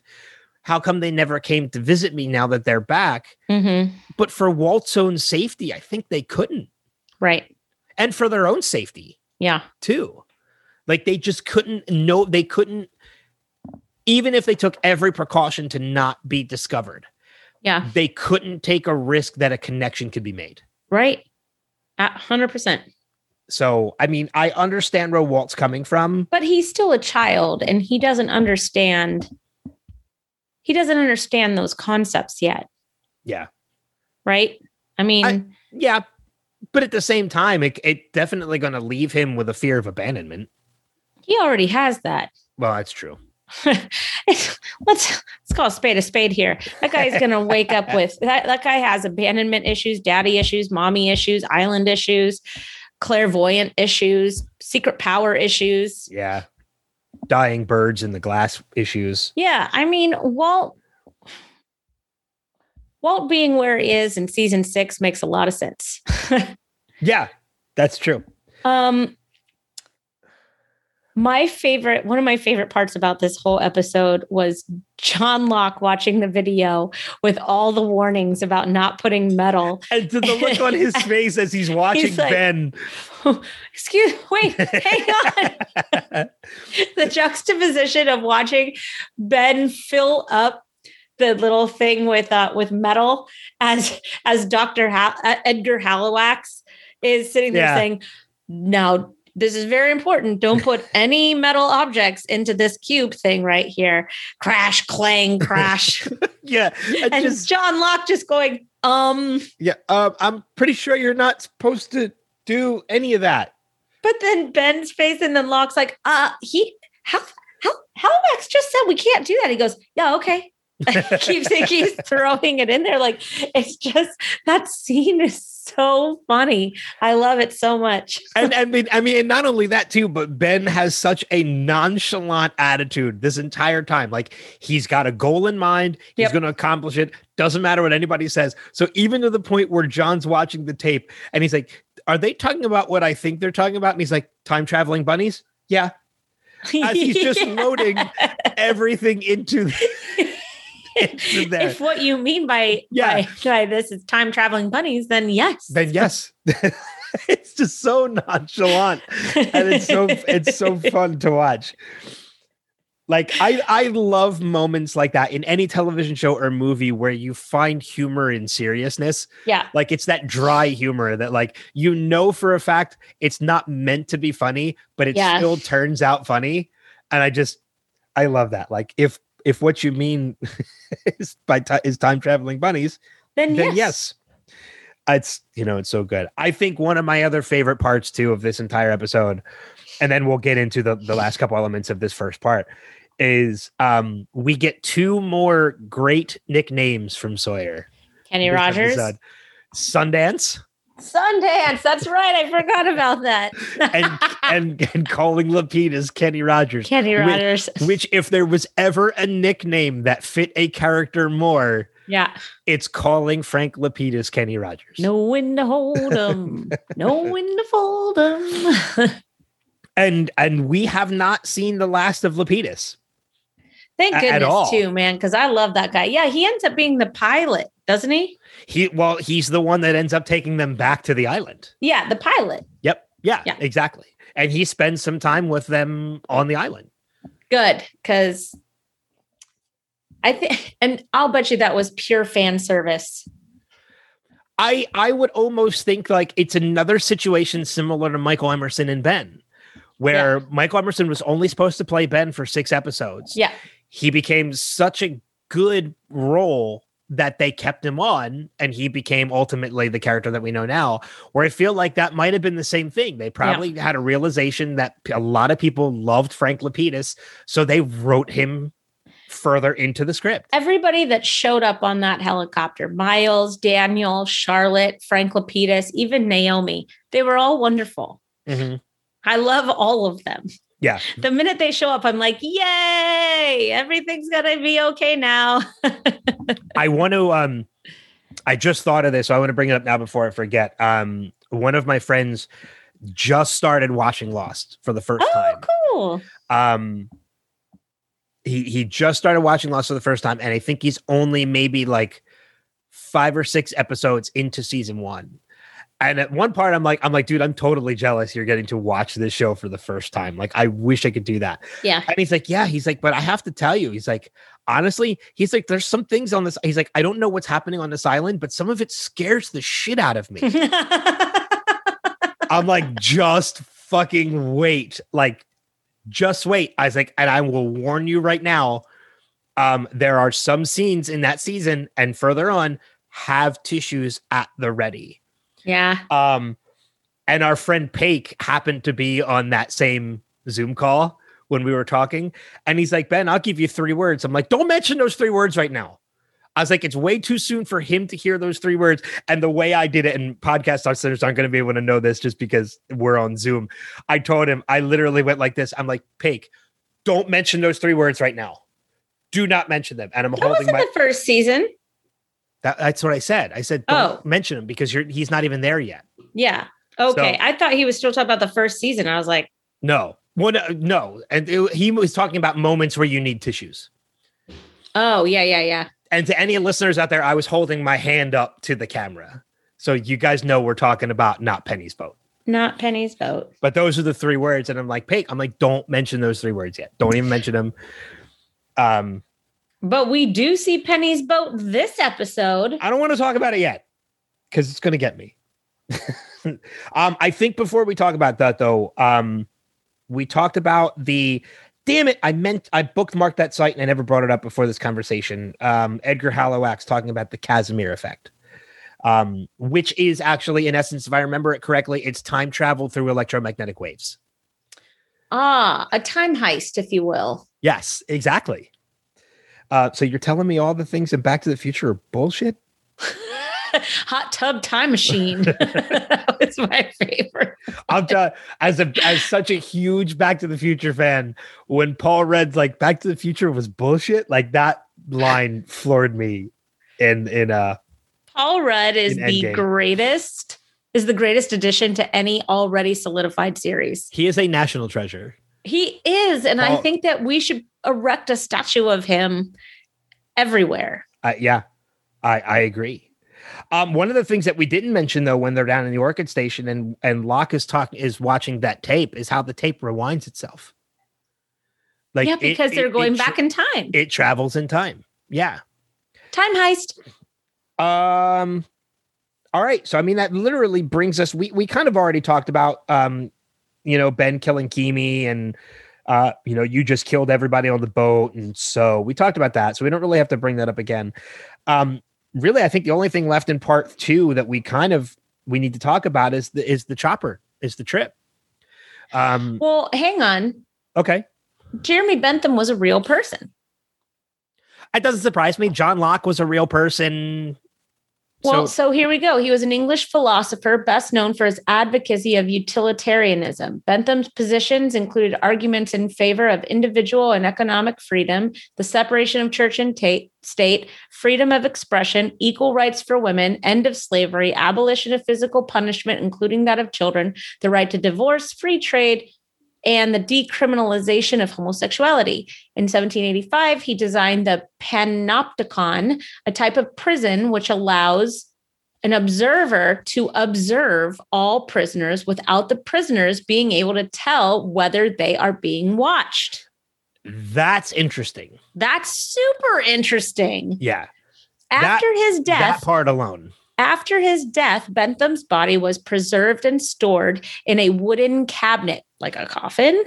How come they never came to visit me now that they're back? Mm-hmm. But for Walt's own safety, I think they couldn't. Right. And for their own safety. Yeah. Too. Like, they just couldn't know. They couldn't, even if they took every precaution to not be discovered. Yeah. They couldn't take a risk that a connection could be made. Right. 100%. So, I mean, I understand where Walt's coming from. But he's still a child and he doesn't understand. He doesn't understand those concepts yet. Yeah. Right? I mean. Yeah. But at the same time, it definitely going to leave him with a fear of abandonment. He already has that. Well, that's true. Let's call a spade here. That guy's going to wake up with that. That guy has abandonment issues, daddy issues, mommy issues, island issues, clairvoyant issues, secret power issues. Yeah. Dying birds in the glass issues. Yeah, I mean, Walt being where he is in season 6 makes a lot of sense. Yeah, that's true. One of my favorite parts about this whole episode was John Locke watching the video with all the warnings about not putting metal. And to the look on his face as he's watching, he's like, Ben. Oh, wait, hang on. The juxtaposition of watching Ben fill up the little thing with metal as Dr. Edgar Halifax is sitting there saying, now, this is very important. Don't put any metal objects into this cube thing right here. Crash, clang, crash. Yeah. And just, John Locke just going, Yeah, I'm pretty sure you're not supposed to do any of that. But then Ben's face and then Locke's like, Halifax just said we can't do that. He goes, yeah, okay. Keeps throwing it in there. Like, it's just, that scene is so funny. I love it so much. And I mean, and not only that too, but Ben has such a nonchalant attitude this entire time. Like, he's got a goal in mind. He's going to accomplish it. Doesn't matter what anybody says. So even to the point where John's watching the tape and he's like, are they talking about what I think they're talking about? And he's like, time traveling bunnies. Yeah. As he's just loading everything into if what you mean by this is time traveling bunnies, then yes. It's just so nonchalant, and it's so fun to watch. Like, I love moments like that in any television show or movie where you find humor in seriousness. Yeah. Like, it's that dry humor that, like, you know for a fact it's not meant to be funny, but it still turns out funny. And I love that. Like, if what you mean is time traveling bunnies, then yes. It's, you know, it's so good. I think one of my other favorite parts, too, of this entire episode, and then we'll get into the last couple elements of this first part, is we get two more great nicknames from Sawyer. Kenny Rogers. Sundance. Sundance. That's right. I forgot about that. and calling Lapid as Kenny Rogers. Kenny Rogers. Which if there was ever a nickname that fit a character more... Yeah. It's calling Frank Lapidus Kenny Rogers. Know when to hold him. Know when to fold him. and we have not seen the last of Lapidus. Thank goodness too, man, because I love that guy. Yeah, he ends up being the pilot, doesn't he? He's the one that ends up taking them back to the island. Yeah, the pilot. Yep. Yeah. Exactly. And he spends some time with them on the island. Good, because I think, and I'll bet you that was pure fan service. I would almost think like it's another situation similar to Michael Emerson and Ben, where Michael Emerson was only supposed to play Ben for 6 episodes. Yeah. He became such a good role that they kept him on, and he became ultimately the character that we know now, where I feel like that might have been the same thing. They probably had a realization that a lot of people loved Frank Lapidus, so they wrote him further into the script. Everybody that showed up on that helicopter, Miles, Daniel, Charlotte, Frank Lapidus, even Naomi, they were all wonderful. Mm-hmm. I love all of them. Yeah. The minute they show up, I'm like, yay, everything's going to be okay now. I want to, I just thought of this, so I want to bring it up now before I forget. One of my friends just started watching Lost for the first time. Oh, cool. He just started watching Lost for the first time, and I think he's only maybe like 5 or 6 episodes into season 1. And at one part, I'm like, dude, I'm totally jealous you're getting to watch this show for the first time. Like, I wish I could do that. Yeah. And he's like, yeah. He's like, but I have to tell you. He's like, honestly, he's like, there's some things on this. He's like, I don't know what's happening on this island, but some of it scares the shit out of me. I'm like, just fucking wait. Like, just wait. I was like, and I will warn you right now, there are some scenes in that season and further on, have tissues at the ready. Yeah. And our friend Paik happened to be on that same Zoom call when we were talking. And he's like, Ben, I'll give you 3 words. I'm like, don't mention those 3 words right now. I was like, it's way too soon for him to hear those 3 words. And the way I did it, and podcast listeners aren't going to be able to know this just because we're on Zoom. I told him, I literally went like this. I'm like, Paik, don't mention those 3 words right now. Do not mention them. And I'm holding my... the first season. That's what I said. I said, don't mention him because he's not even there yet. Yeah. Okay. So, I thought he was still talking about the first season. I was like... No. Well, no. And he was talking about moments where you need tissues. Oh, yeah. And to any listeners out there, I was holding my hand up to the camera. So you guys know we're talking about not Penny's boat. Not Penny's boat. But those are the 3 words. And I'm like, Paik, don't mention those 3 words yet. Don't even mention them. But we do see Penny's boat this episode. I don't want to talk about it yet because it's going to get me. I think before we talk about that, though, we talked about the... Damn it, I bookmarked that site and I never brought it up before this conversation. Edgar Hallowax talking about the Casimir effect, which is actually, in essence, if I remember it correctly, it's time travel through electromagnetic waves. Ah, a time heist, if you will. Yes, exactly. So you're telling me all the things in Back to the Future are bullshit? Hot tub time machine. That was my favorite. I'm as such a huge Back to the Future fan, when Paul reads like Back to the Future was bullshit, like that line floored me. In Paul Rudd is the greatest addition to any already solidified series. He is a national treasure. He is, and Paul, I think that we should erect a statue of him everywhere. I agree. One of the things that we didn't mention, though, when they're down in the Orchid Station and Locke is watching that tape, is how the tape rewinds itself. Like, yeah, because they're going back in time. It travels in time. Yeah. Time heist. All right. So, I mean, that literally brings us, we kind of already talked about, you know, Ben killing Kimi and, you know, you just killed everybody on the boat. And so we talked about that. So we don't really have to bring that up again. Really, I think the only thing left in part two that we need to talk about is the chopper, is the trip. Well, hang on. Okay. Jeremy Bentham was a real person. It doesn't surprise me. John Locke was a real person. Well, so here we go. He was an English philosopher, best known for his advocacy of utilitarianism. Bentham's positions included arguments in favor of individual and economic freedom, the separation of church and state, freedom of expression, equal rights for women, end of slavery, abolition of physical punishment, including that of children, the right to divorce, free trade, and the decriminalization of homosexuality. In 1785, he designed the panopticon, a type of prison which allows an observer to observe all prisoners without the prisoners being able to tell whether they are being watched. That's interesting. That's super interesting. Yeah. After his death. That part alone. After his death, Bentham's body was preserved and stored in a wooden cabinet, like a coffin.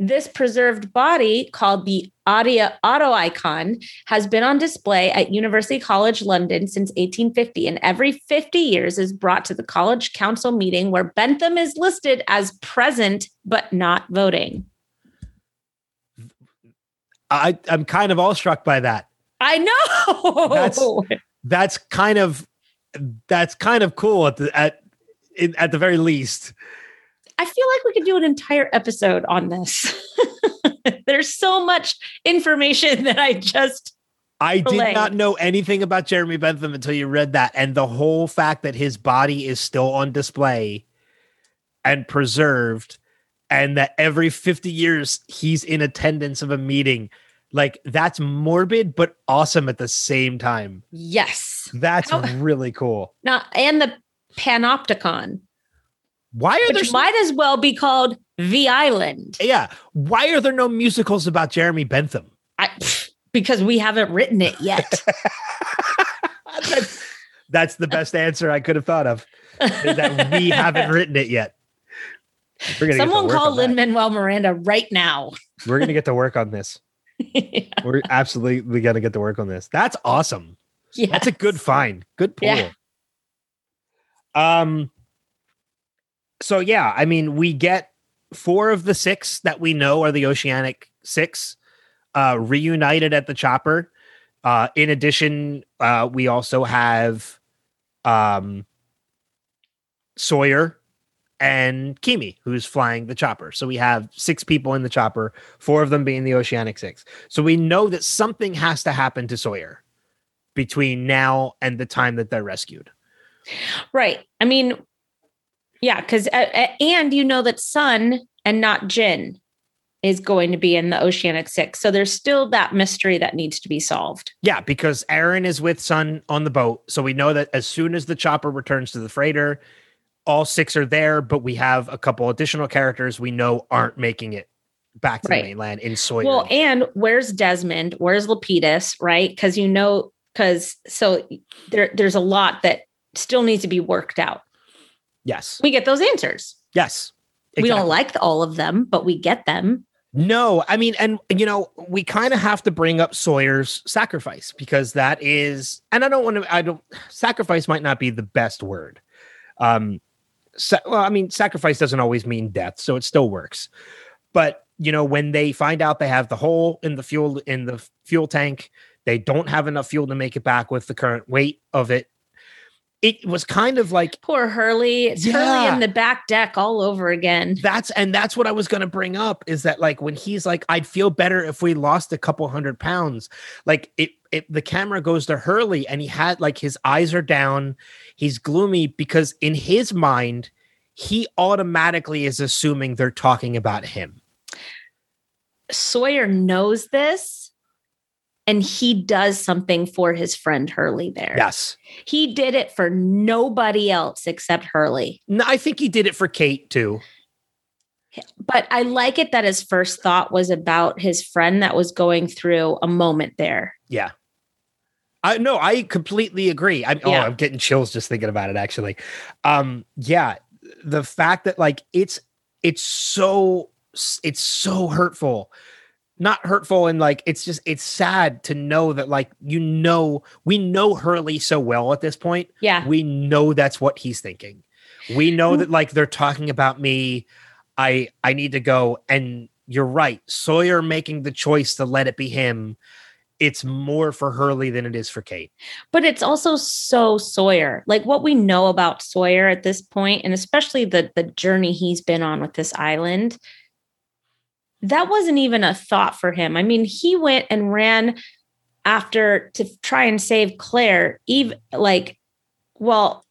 This preserved body, called the autoicon, has been on display at University College London since 1850, and every 50 years is brought to the college council meeting where Bentham is listed as present but not voting. I'm kind of awestruck by that. I know. That's kind of cool at the very least. I feel like we could do an entire episode on this. There's so much information that I did not know anything about Jeremy Bentham until you read that. And the whole fact that his body is still on display and preserved, and that every 50 years he's in attendance of a meeting. Like, that's morbid, but awesome at the same time. Yes. That's really cool. Now, and the panopticon. Why are there might as well be called The Island. Yeah. Why are there no musicals about Jeremy Bentham? Because we haven't written it yet. That's the best answer I could have thought of. That we haven't written it yet. Someone call Lin-Manuel Miranda right now. We're going to get to work on this. Yeah. We're absolutely going to get to work on this. That's awesome. Yes. That's a good find. Good pull. Yeah. So, yeah, I mean, we get 4 of the 6 that we know are the Oceanic Six reunited at the chopper. In addition, we also have Sawyer and Kimi, who's flying the chopper. So we have 6 people in the chopper, 4 of them being the Oceanic Six. So we know that something has to happen to Sawyer between now and the time that they're rescued. Right. I mean... Yeah, because and you know that Sun and not Jin is going to be in the Oceanic Six. So there's still that mystery that needs to be solved. Yeah, because Aaron is with Sun on the boat. So we know that as soon as the chopper returns to the freighter, all 6 are there. But we have a couple additional characters we know aren't making it back to the mainland in Sawyer. Well, and where's Desmond? Where's Lepidus? Right? Because you know, so there's a lot that still needs to be worked out. Yes. We get those answers. Yes. Exactly. We don't like all of them, but we get them. No, I mean, and, you know, we kind of have to bring up Sawyer's sacrifice because that is, and sacrifice might not be the best word. Sacrifice doesn't always mean death, so it still works. But, you know, when they find out they have the hole in the fuel tank, they don't have enough fuel to make it back with the current weight of it. It was kind of like poor Hurley. It's Hurley in the back deck all over again. That's what I was going to bring up is that, like, when he's like, I'd feel better if we lost a couple hundred pounds. Like the camera goes to Hurley and he had like his eyes are down. He's gloomy because in his mind, he automatically is assuming they're talking about him. Sawyer knows this. And he does something for his friend Hurley there. Yes. He did it for nobody else except Hurley. No, I think he did it for Kate, too. But I like it that his first thought was about his friend that was going through a moment there. Yeah. I completely agree. I'm getting chills just thinking about it, actually. Yeah. The fact that like, it's so hurtful, not hurtful. And like, it's sad to know that like, we know Hurley so well at this point. Yeah. We know that's what he's thinking. We know that like, they're talking about me. I need to go. And you're right. Sawyer making the choice to let it be him. It's more for Hurley than it is for Kate. But it's also so Sawyer. Like what we know about Sawyer at this point, and especially the journey he's been on with this island, that wasn't even a thought for him. I mean, he went and ran after to try and save Claire, even like while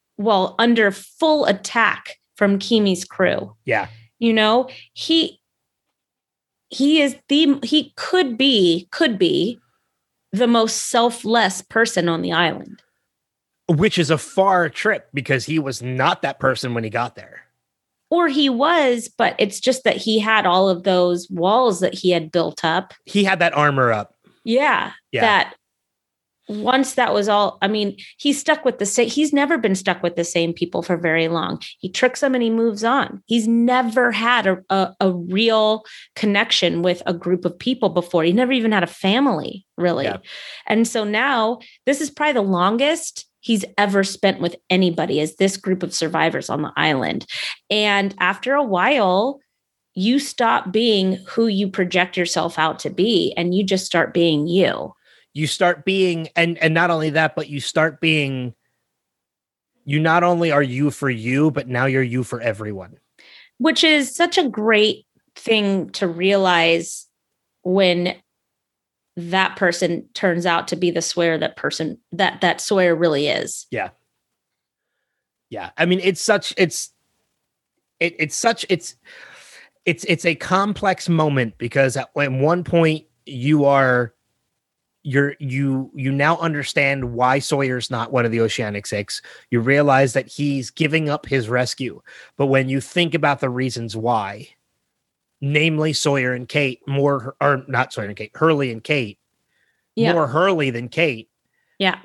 under full attack from Kimi's crew. Yeah. You know, he could be the most selfless person on the island. Which is a far trip because he was not that person when he got there. Or he was, but it's just that he had all of those walls that he had built up. He had that armor up. Yeah. That once that was all, I mean, he's never been stuck with the same people for very long. He tricks them and he moves on. He's never had a real connection with a group of people before. He never even had a family, really. Yeah. And so now this is probably the longest he's ever spent with anybody as this group of survivors on the island. And after a while, you stop being who you project yourself out to be, and you just start being you. You start being, and not only that, but you start being, you not only are you for you, but now you're you for everyone. Which is such a great thing to realize when that person turns out to be the Sawyer that Sawyer really is. Yeah. Yeah. I mean, it's a complex moment because at one point you now understand why Sawyer's not one of the Oceanic Six. You realize that he's giving up his rescue. But when you think about the reasons why, namely Sawyer and Kate, Hurley and Kate, yeah. More Hurley than Kate. Yeah.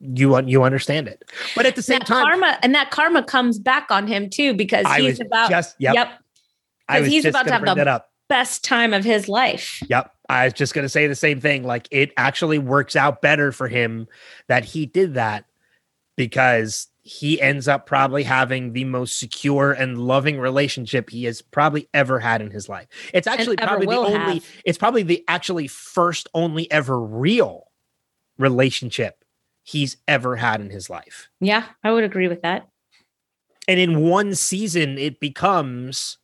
You understand it. But at the same time, karma comes back on him too, because he's about to have the best time of his life. Yep. I was just going to say the same thing. Like it actually works out better for him that he did that because he ends up probably having the most secure and loving relationship he has probably ever had in his life. It's actually probably the only ever real relationship he's ever had in his life. Yeah, I would agree with that. And in one season, it becomes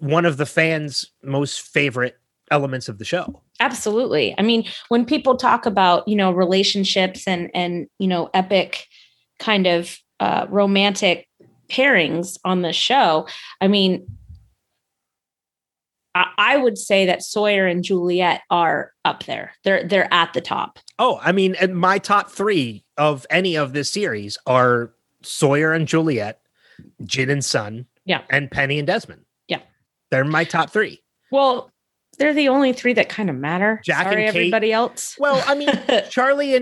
one of the fans' most favorite elements of the show. Absolutely. I mean, when people talk about, you know, relationships and, you know, epic kind of romantic pairings on the show, I mean, I would say that Sawyer and Juliet are up there. They're at the top. Oh, I mean, and my top three of any of this series are Sawyer and Juliet, Jin and Sun, yeah, and Penny and Desmond. Yeah. They're my top three. Well, they're the only three that kind of matter. Jack Sorry, and Kate. Everybody else. Well, I mean, Charlie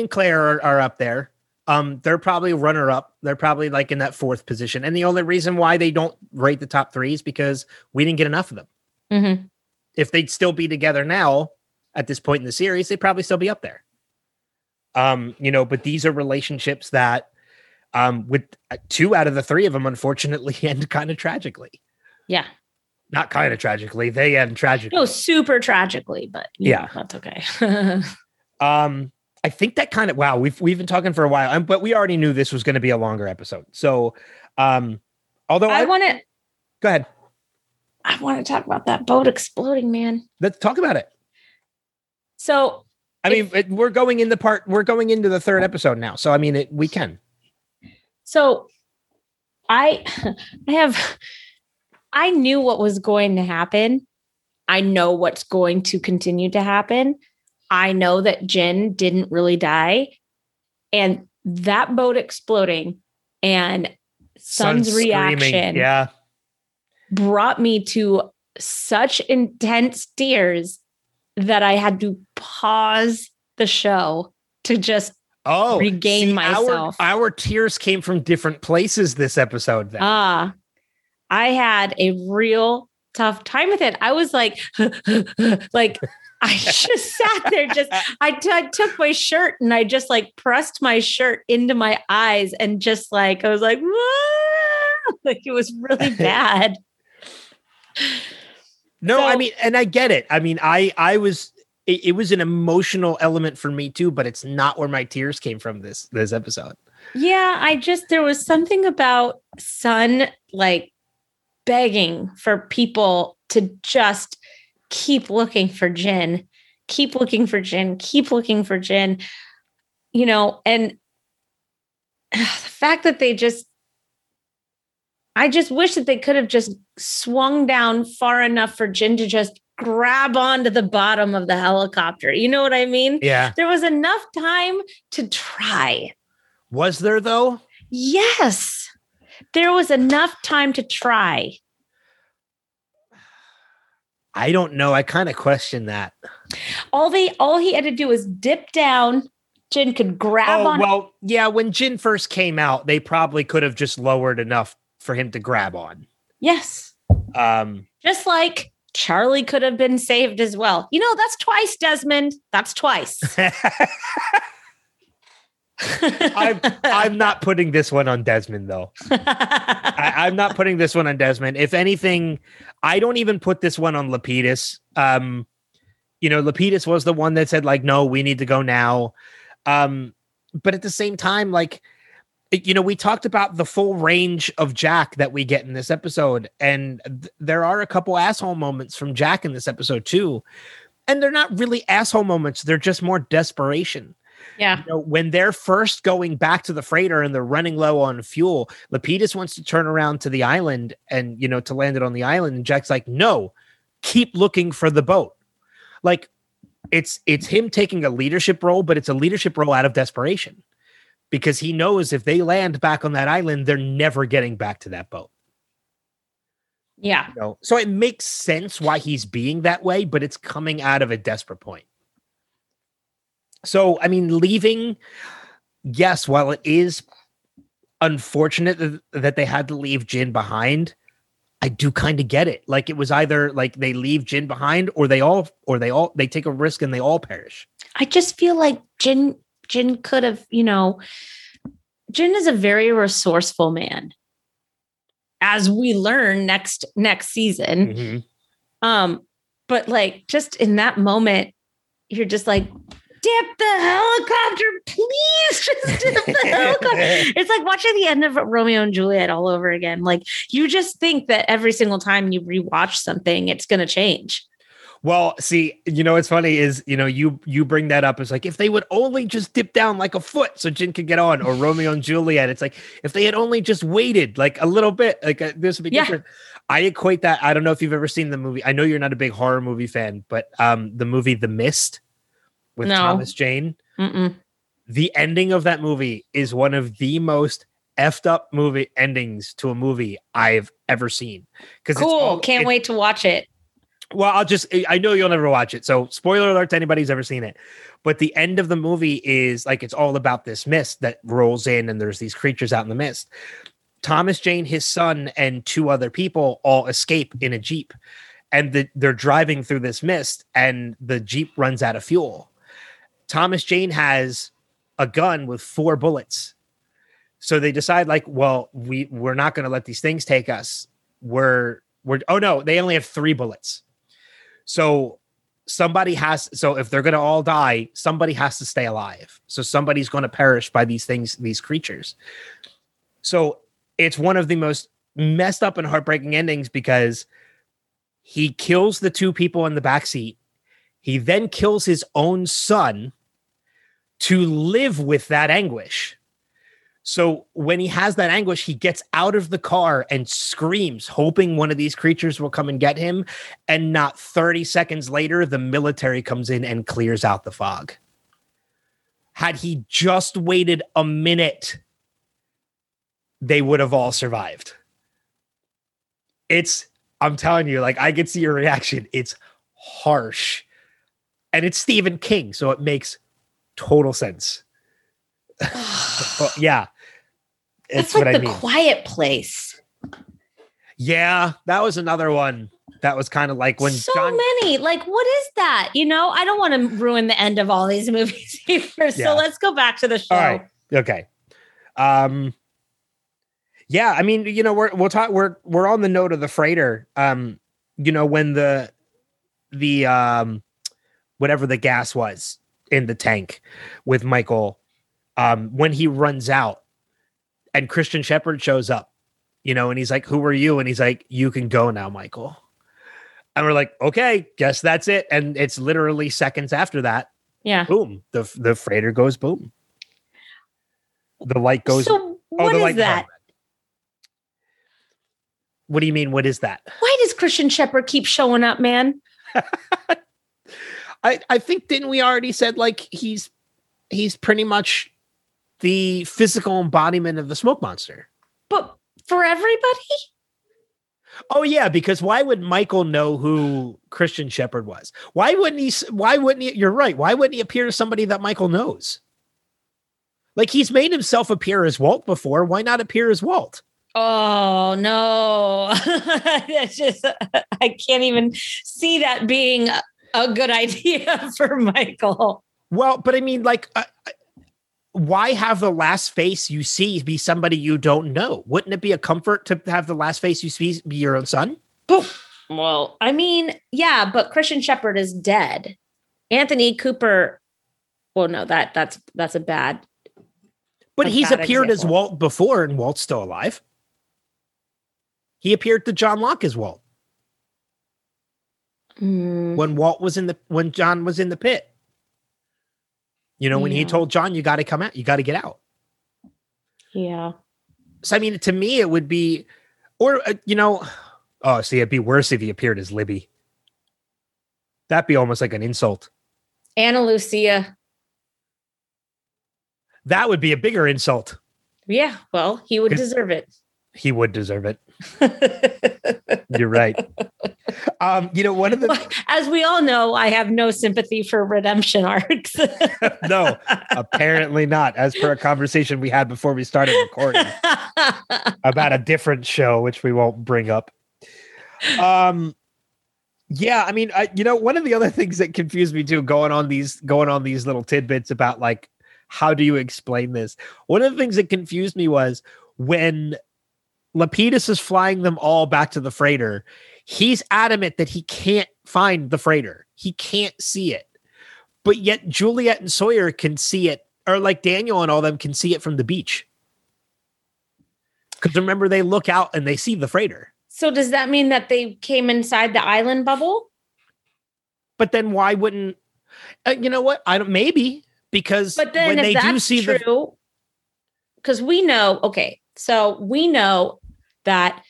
and Claire are up there. They're probably runner up. They're probably like in that fourth position. And the only reason why they don't rate the top three is because we didn't get enough of them. Mm-hmm. If they'd still be together now at this point in the series, they'd probably still be up there. You know, but these are relationships that with two out of the three of them, unfortunately, end kind of tragically. Yeah. Not kind of tragically. They end tragically. No, super tragically, but yeah, that's okay. I think that kind of, wow, we've been talking for a while, but we already knew this was going to be a longer episode. So, although I want to go ahead. I want to talk about that boat exploding, man. Let's talk about it. So, we're going into the third episode now. So, I mean, we can. So I knew what was going to happen. I know what's going to continue to happen. I know that Jin didn't really die. And that boat exploding and Sun's reaction brought me to such intense tears that I had to pause the show to just regain myself. Our tears came from different places this episode. Then I had a real tough time with it. I was like, like I just sat there. Just I took my shirt and I just like pressed my shirt into my eyes and just like I was like, whoa! Like it was really bad. No, so, I mean, and I get it. I mean, I was. It was an emotional element for me too, but it's not where my tears came from this episode. Yeah, there was something about Sun like begging for people to just keep looking for Jin, keep looking for Jin, keep looking for Jin, you know, and the fact that I just wish that they could have just swung down far enough for Jin to just grab onto the bottom of the helicopter. You know what I mean? Yeah. There was enough time to try. Was there though? Yes. There was enough time to try. I don't know. I kind of question that. All he had to do was dip down. Jin could grab on. Well, yeah. When Jin first came out, they probably could have just lowered enough for him to grab on. Yes. Just like Charlie could have been saved as well. You know, that's twice, Desmond. That's twice. I'm not putting this one on Desmond, though. I'm not putting this one on Desmond. If anything, I don't even put this one on Lapidus. You know, Lapidus was the one that said, like, no, we need to go now. But at the same time, like, you know, we talked about the full range of Jack that we get in this episode. And there are a couple asshole moments from Jack in this episode too. And they're not really asshole moments. They're just more desperation. Yeah. You know, when they're first going back to the freighter and they're running low on fuel, Lapidus wants to turn around to the island and, you know, to land it on the island. And Jack's like, no, keep looking for the boat. Like it's him taking a leadership role, but it's a leadership role out of desperation. Because he knows if they land back on that island, they're never getting back to that boat. Yeah. You know? So it makes sense why he's being that way, but it's coming out of a desperate point. So, I mean, leaving, yes, while it is unfortunate that they had to leave Jin behind, I do kind of get it. Like it was either like they leave Jin behind or they take a risk and they all perish. I just feel like Jin could have, you know, Jin is a very resourceful man, as we learn next season. Mm-hmm. But like just in that moment, you're just like, dip the helicopter, please. Just dip the helicopter. It's like watching the end of Romeo and Juliet all over again. Like you just think that every single time you rewatch something, it's going to change. Well, see, you know, what's funny is, you know, you bring that up. It's like, if they would only just dip down like a foot so Jin could get on, or Romeo and Juliet. It's like, if they had only just waited like a little bit, like this would be different. I equate that. I don't know if you've ever seen the movie. I know you're not a big horror movie fan, but the movie The Mist with Thomas Jane. Mm-mm. The ending of that movie is one of the most effed up movie endings to a movie I've ever seen. Can't wait to watch it. Well, I know you'll never watch it. So spoiler alert to anybody who's ever seen it. But the end of the movie is like, it's all about this mist that rolls in and there's these creatures out in the mist. Thomas Jane, his son, and two other people all escape in a Jeep. And they're driving through this mist and the Jeep runs out of fuel. Thomas Jane has a gun with 4 bullets. So they decide like, well, we're not going to let these things take us. They only have 3 bullets. So if they're going to all die, somebody has to stay alive. So somebody's going to perish by these things, these creatures. So it's one of the most messed up and heartbreaking endings because he kills the 2 people in the backseat. He then kills his own son to live with that anguish. So when he has that anguish, he gets out of the car and screams, hoping one of these creatures will come and get him. And not 30 seconds later, the military comes in and clears out the fog. Had he just waited a minute, they would have all survived. It's, I'm telling you, like, I could see your reaction. It's harsh. And it's Stephen King, so it makes total sense. Yeah. That's like The Quiet Place. Yeah, that was another one. That was kind of like when many, like, what is that? You know, I don't want to ruin the end of all these movies either. So let's go back to the show. All right. Okay. Yeah, I mean, you know, we're on the note of the freighter. You know, when the whatever the gas was in the tank with Michael, when he runs out and Christian Shepherd shows up, you know, and he's like, "Who are you?" And he's like, "You can go now, Michael." And we're like, "Okay, guess that's it." And it's literally seconds after that. Yeah. Boom. The freighter goes boom. The light goes. So what is that? What do you mean? What is that? Why does Christian Shepherd keep showing up, man? I think, didn't we already said, like, he's pretty much the physical embodiment of the smoke monster. But for everybody? Oh, yeah, because why would Michael know who Christian Shepherd was? Why wouldn't he? You're right. Why wouldn't he appear as somebody that Michael knows? Like, he's made himself appear as Walt before. Why not appear as Walt? Oh, no. That's just, I can't even see that being a good idea for Michael. Well, but I mean, like, why have the last face you see be somebody you don't know? Wouldn't it be a comfort to have the last face you see be your own son? Well, I mean, yeah, but Christian Shepherd is dead. Anthony Cooper. Well, no, that's a bad. But he's appeared as Walt before, and Walt's still alive. He appeared to John Locke as Walt. When John was in the pit. You know, when he told John, "You got to come out, you got to get out." Yeah. So I mean, to me, it would be, or you know, oh, see, it'd be worse if he appeared as Libby. That'd be almost like an insult. Anna Lucia. That would be a bigger insult. Yeah, well, he would deserve it. He would deserve it. You're right. You know, one of the as we all know, I have no sympathy for redemption arcs. No, apparently not. As per a conversation we had before we started recording about a different show, which we won't bring up. Yeah, I mean, you know, one of the other things that confused me too, going on these little tidbits about, like, how do you explain this? One of the things that confused me was when Lapidus is flying them all back to the freighter, he's adamant that he can't find the freighter. He can't see it. But yet Juliet and Sawyer can see it, or like Daniel and all them can see it from the beach. Because remember, they look out and they see the freighter. So does that mean that they came inside the island bubble? But then why wouldn't... you know what? I don't. Maybe. Because but then when if they that's do see true, because we know... Okay, so we know that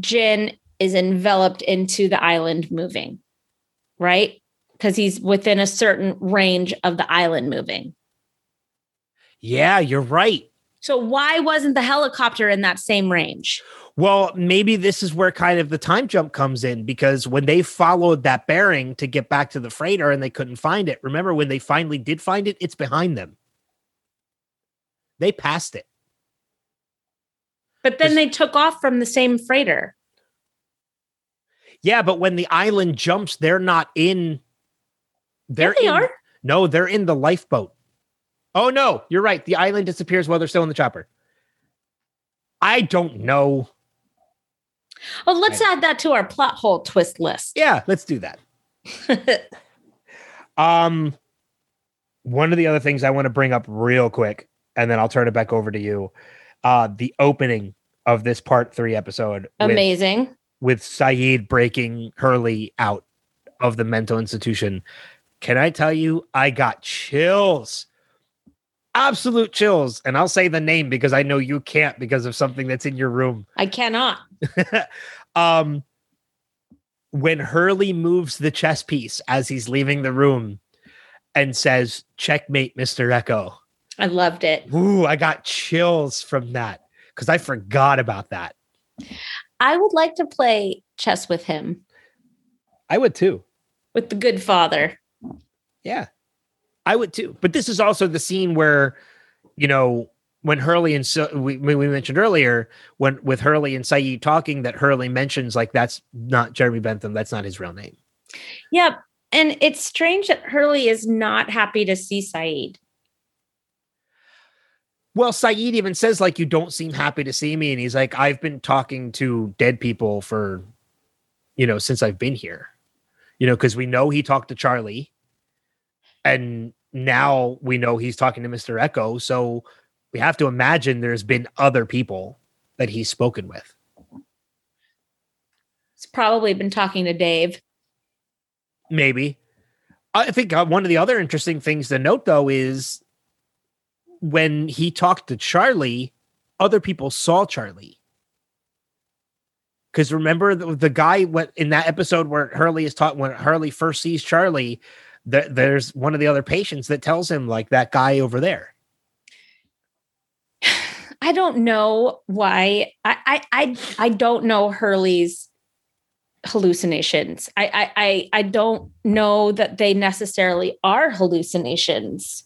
Jin is enveloped into the island moving, right? Because he's within a certain range of the island moving. Yeah, you're right. So why wasn't the helicopter in that same range? Well, maybe this is where kind of the time jump comes in, because when they followed that bearing to get back to the freighter and they couldn't find it, remember when they finally did find it, it's behind them. They passed it. But then they took off from the same freighter. Yeah, but when the island jumps, they're not in. They are. No, they're in the lifeboat. Oh, no, you're right. The island disappears while they're still in the chopper. I don't know. Oh, let's add that to our plot hole twist list. Yeah, let's do that. One of the other things I want to bring up real quick, and then I'll turn it back over to you. The opening of this part 3 episode. Amazing. With Saeed breaking Hurley out of the mental institution. Can I tell you, I got chills. Absolute chills. And I'll say the name because I know you can't because of something that's in your room. I cannot. When Hurley moves the chess piece as he's leaving the room and says, "Checkmate, Mr. Echo." I loved it. Ooh, I got chills from that. because I forgot about that. I would like to play chess with him. I would too. With the good father. Yeah, I would too. But this is also the scene where, you know, when Hurley and we mentioned earlier, when with Hurley and Saeed talking, that Hurley mentions like that's not Jeremy Bentham. That's not his real name. Yeah. And it's strange that Hurley is not happy to see Saeed. Well, Saeed even says, like, you don't seem happy to see me. And he's like, I've been talking to dead people for, you know, since I've been here, you know, because we know he talked to Charlie. And now we know he's talking to Mr. Echo. So we have to imagine there's been other people that he's spoken with. He's probably been talking to Dave. Maybe. I think one of the other interesting things to note, though, is when he talked to Charlie, other people saw Charlie. Because remember the guy in that episode where Hurley is taught, when Hurley first sees Charlie, there's one of the other patients that tells him, like, that guy over there. I don't know why. I don't know Hurley's hallucinations. I don't know that they necessarily are hallucinations.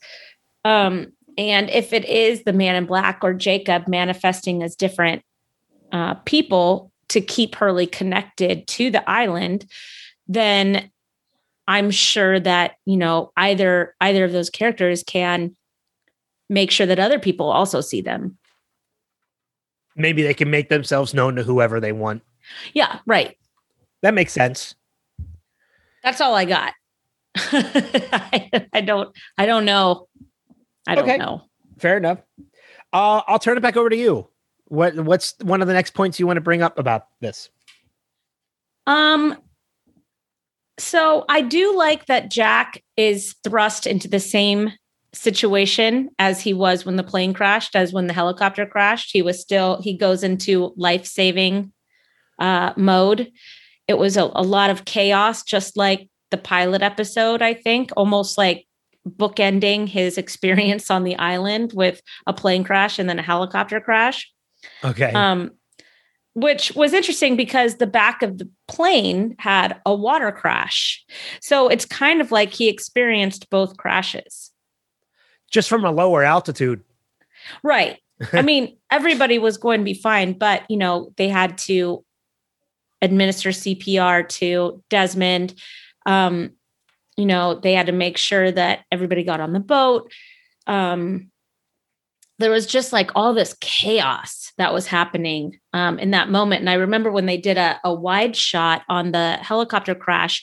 And if it is the Man in Black or Jacob manifesting as different people to keep Hurley connected to the island, then I'm sure that, you know, either of those characters can make sure that other people also see them. Maybe they can make themselves known to whoever they want. Yeah, right. That makes sense. That's all I got. I don't know. I don't know. Fair enough. I'll turn it back over to you. What's one of the next points you want to bring up about this? So I do like that Jack is thrust into the same situation as he was when the plane crashed, as when the helicopter crashed. He goes into life-saving mode. It was a lot of chaos, just like the pilot episode, I think, almost like bookending his experience on the island with a plane crash and then a helicopter crash. Okay. Which was interesting because the back of the plane had a water crash. So it's kind of like he experienced both crashes. Just from a lower altitude. Right. I mean, everybody was going to be fine, but, you know, they had to administer CPR to Desmond. You know, they had to make sure that everybody got on the boat. There was just like all this chaos that was happening in that moment. And I remember when they did a wide shot on the helicopter crash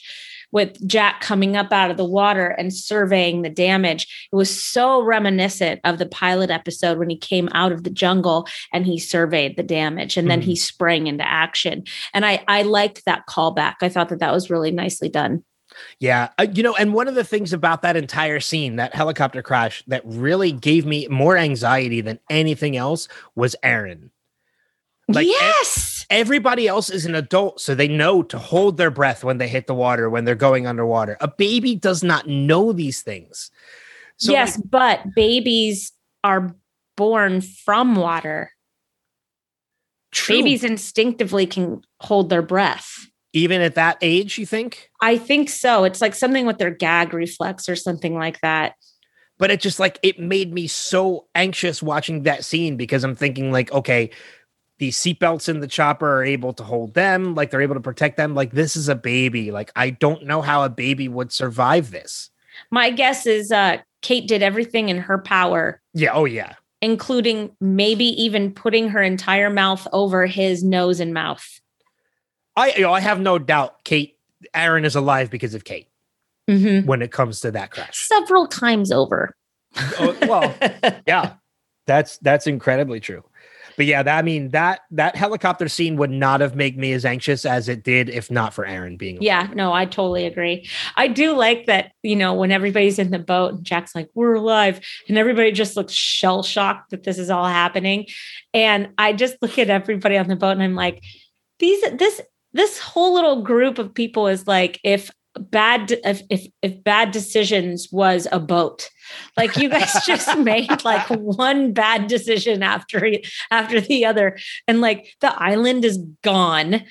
with Jack coming up out of the water and surveying the damage. It was so reminiscent of the pilot episode when he came out of the jungle and he surveyed the damage and then he sprang into action. And I liked that callback. I thought that was really nicely done. Yeah. You know, and one of the things about that entire scene, that helicopter crash, that really gave me more anxiety than anything else was Aaron. Like, yes. Everybody else is an adult, so they know to hold their breath when they hit the water, when they're going underwater. A baby does not know these things. So yes, but babies are born from water. True. Babies instinctively can hold their breath. Even at that age, you think? I think so. It's like something with their gag reflex or something like that. But it just like, it made me so anxious watching that scene because I'm thinking like, okay, the seatbelts in the chopper are able to hold them. Like they're able to protect them. Like this is a baby. Like I don't know how a baby would survive this. My guess is Kate did everything in her power. Yeah. Oh yeah. Including maybe even putting her entire mouth over his nose and mouth. I have no doubt Aaron is alive because of Kate when it comes to that crash. Several times over. Well, yeah, that's incredibly true. But yeah, that helicopter scene would not have made me as anxious as it did if not for Aaron being alive. Yeah, no, I totally agree. I do like that, you know, when everybody's in the boat and Jack's like, we're alive. And everybody just looks shell shocked that this is all happening. And I just look at everybody on the boat and I'm like, this whole little group of people is like, if bad decisions was a boat. Like, you guys just made like one bad decision after the other, and like the island is gone.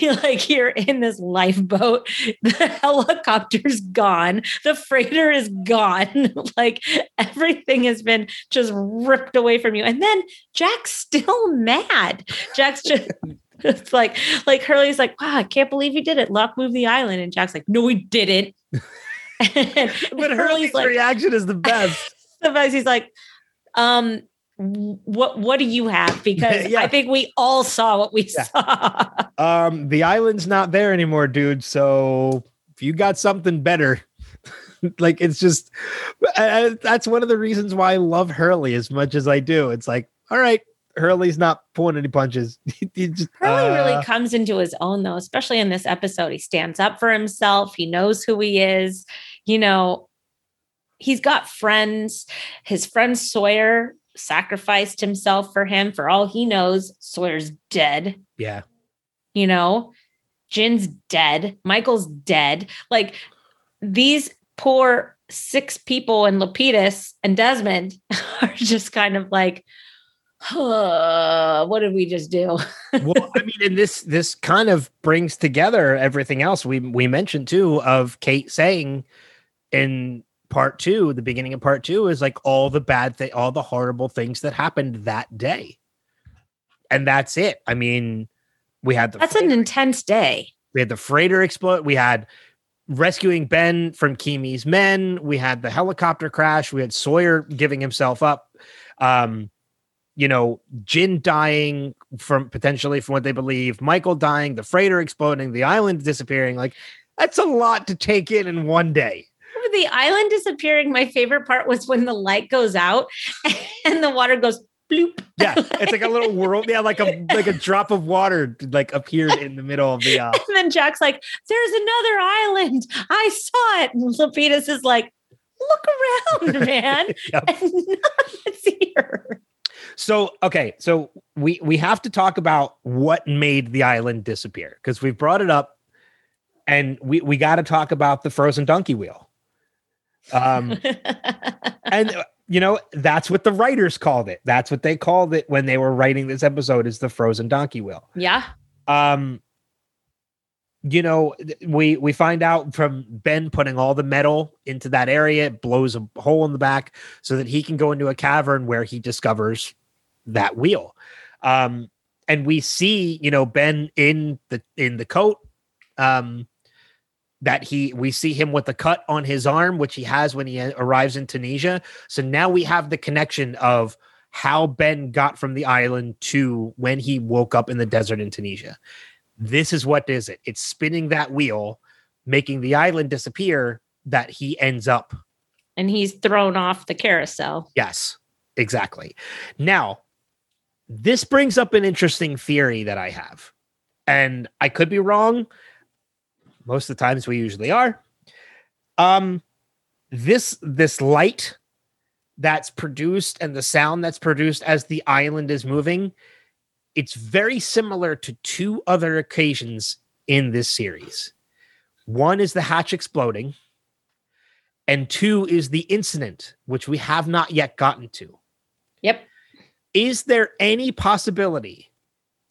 Like, you're in this lifeboat, the helicopter's gone, the freighter is gone. Like, everything has been just ripped away from you. And then Jack's still mad. Jack's just it's like Hurley's like, wow, I can't believe he did it. Locke moved the island. And Jack's like, no, he didn't. And but Hurley's like, reaction is the best. Sometimes he's like, what do you have? Because yeah. I think we all saw what we saw. The island's not there anymore, dude. So if you got something better, like, it's just, that's one of the reasons why I love Hurley as much as I do. It's like, all right, Hurley's not pulling any punches. Hurley really comes into his own, though, especially in this episode. He stands up for himself. He knows who he is. You know, he's got friends. His friend Sawyer sacrificed himself for him. For all he knows, Sawyer's dead. Yeah. You know, Jin's dead. Michael's dead. Like, these poor six people and Lapidus and Desmond are just kind of like, what did we just do? Well, I mean, and this kind of brings together everything else we mentioned too, of Kate saying in part 2, the beginning of part 2 is like all the bad thing, all the horrible things that happened that day. And that's it. I mean, we had that's freighter. An intense day. We had the freighter explode. We had rescuing Ben from Kimi's men. We had the helicopter crash. We had Sawyer giving himself up. You know, Jin dying from what they believe, Michael dying, the freighter exploding, the island disappearing. Like, that's a lot to take in one day. The island disappearing, my favorite part was when the light goes out and the water goes bloop. Yeah, it's like a little whirl. Yeah, like a drop of water like appeared in the middle of the. And then Jack's like, "There's another island. I saw it." And Lapidus is like, "Look around, man. Yep. And nothing's here." So, okay, so we have to talk about what made the island disappear, because we've brought it up, and we got to talk about the frozen donkey wheel. And, you know, that's what the writers called it. That's what they called it when they were writing this episode, is the frozen donkey wheel. Yeah. You know, we find out from Ben putting all the metal into that area, it blows a hole in the back so that he can go into a cavern where he discovers that wheel. And we see, you know, Ben in the coat, we see him with the cut on his arm, which he has when he arrives in Tunisia. So now we have the connection of how Ben got from the island to when he woke up in the desert in Tunisia. This is what is it. It's spinning that wheel, making the island disappear, that he ends up. And he's thrown off the carousel. Yes, exactly. Now, this brings up an interesting theory that I have. And I could be wrong. Most of the times we usually are. This light that's produced and the sound that's produced as the island is moving, it's very similar to two other occasions in this series. One is the hatch exploding, and two is the incident, which we have not yet gotten to. Yep. Is there any possibility,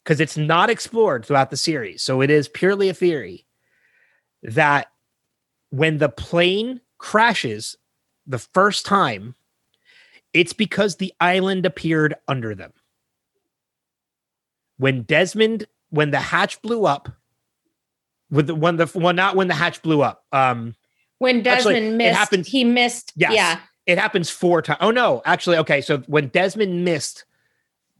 because it's not explored throughout the series, so it is purely a theory, that when the plane crashes the first time, it's because the island appeared under them? When the hatch blew up, not when the hatch blew up. When Desmond missed, he missed. Yes, yeah, it happens 4 times. Oh no, actually, okay. So when Desmond missed,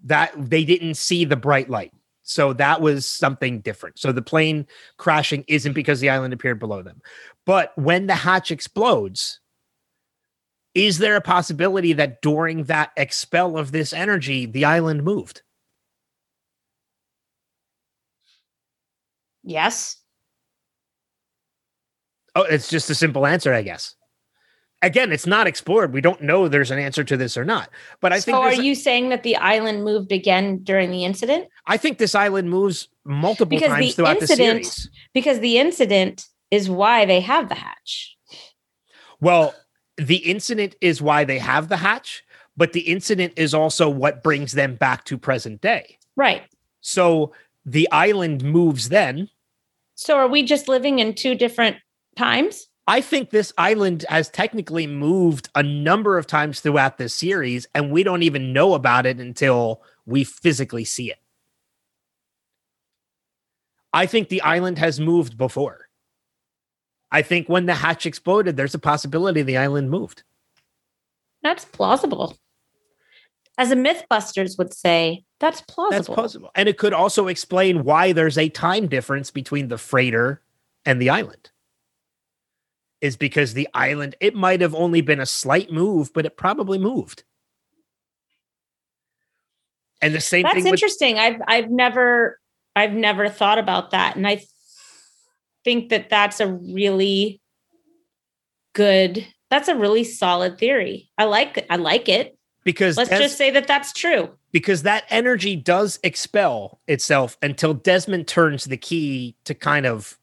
that they didn't see the bright light, so that was something different. So the plane crashing isn't because the island appeared below them, but when the hatch explodes, is there a possibility that during that expel of this energy, the island moved? Yes. Oh, it's just a simple answer, I guess. Again, it's not explored. We don't know there's an answer to this or not. But I think. So, are you saying that the island moved again during the incident? I think this island moves multiple times throughout the series. Because the incident is why they have the hatch. Well, the incident is why they have the hatch, but the incident is also what brings them back to present day. Right. So the island moves then. So are we just living in two different times? I think this island has technically moved a number of times throughout this series, and we don't even know about it until we physically see it. I think the island has moved before. I think when the hatch exploded, there's a possibility the island moved. That's plausible. As a Mythbusters would say, that's plausible. That's plausible. And it could also explain why there's a time difference between the freighter and the island. Is because the island, it might have only been a slight move, but it probably moved. And the same thing. That's interesting. I've never thought about that. And I think that that's a really good, that's a really solid theory. I like it. Because let's just say that that's true. Because that energy does expel itself until Desmond turns the key to kind of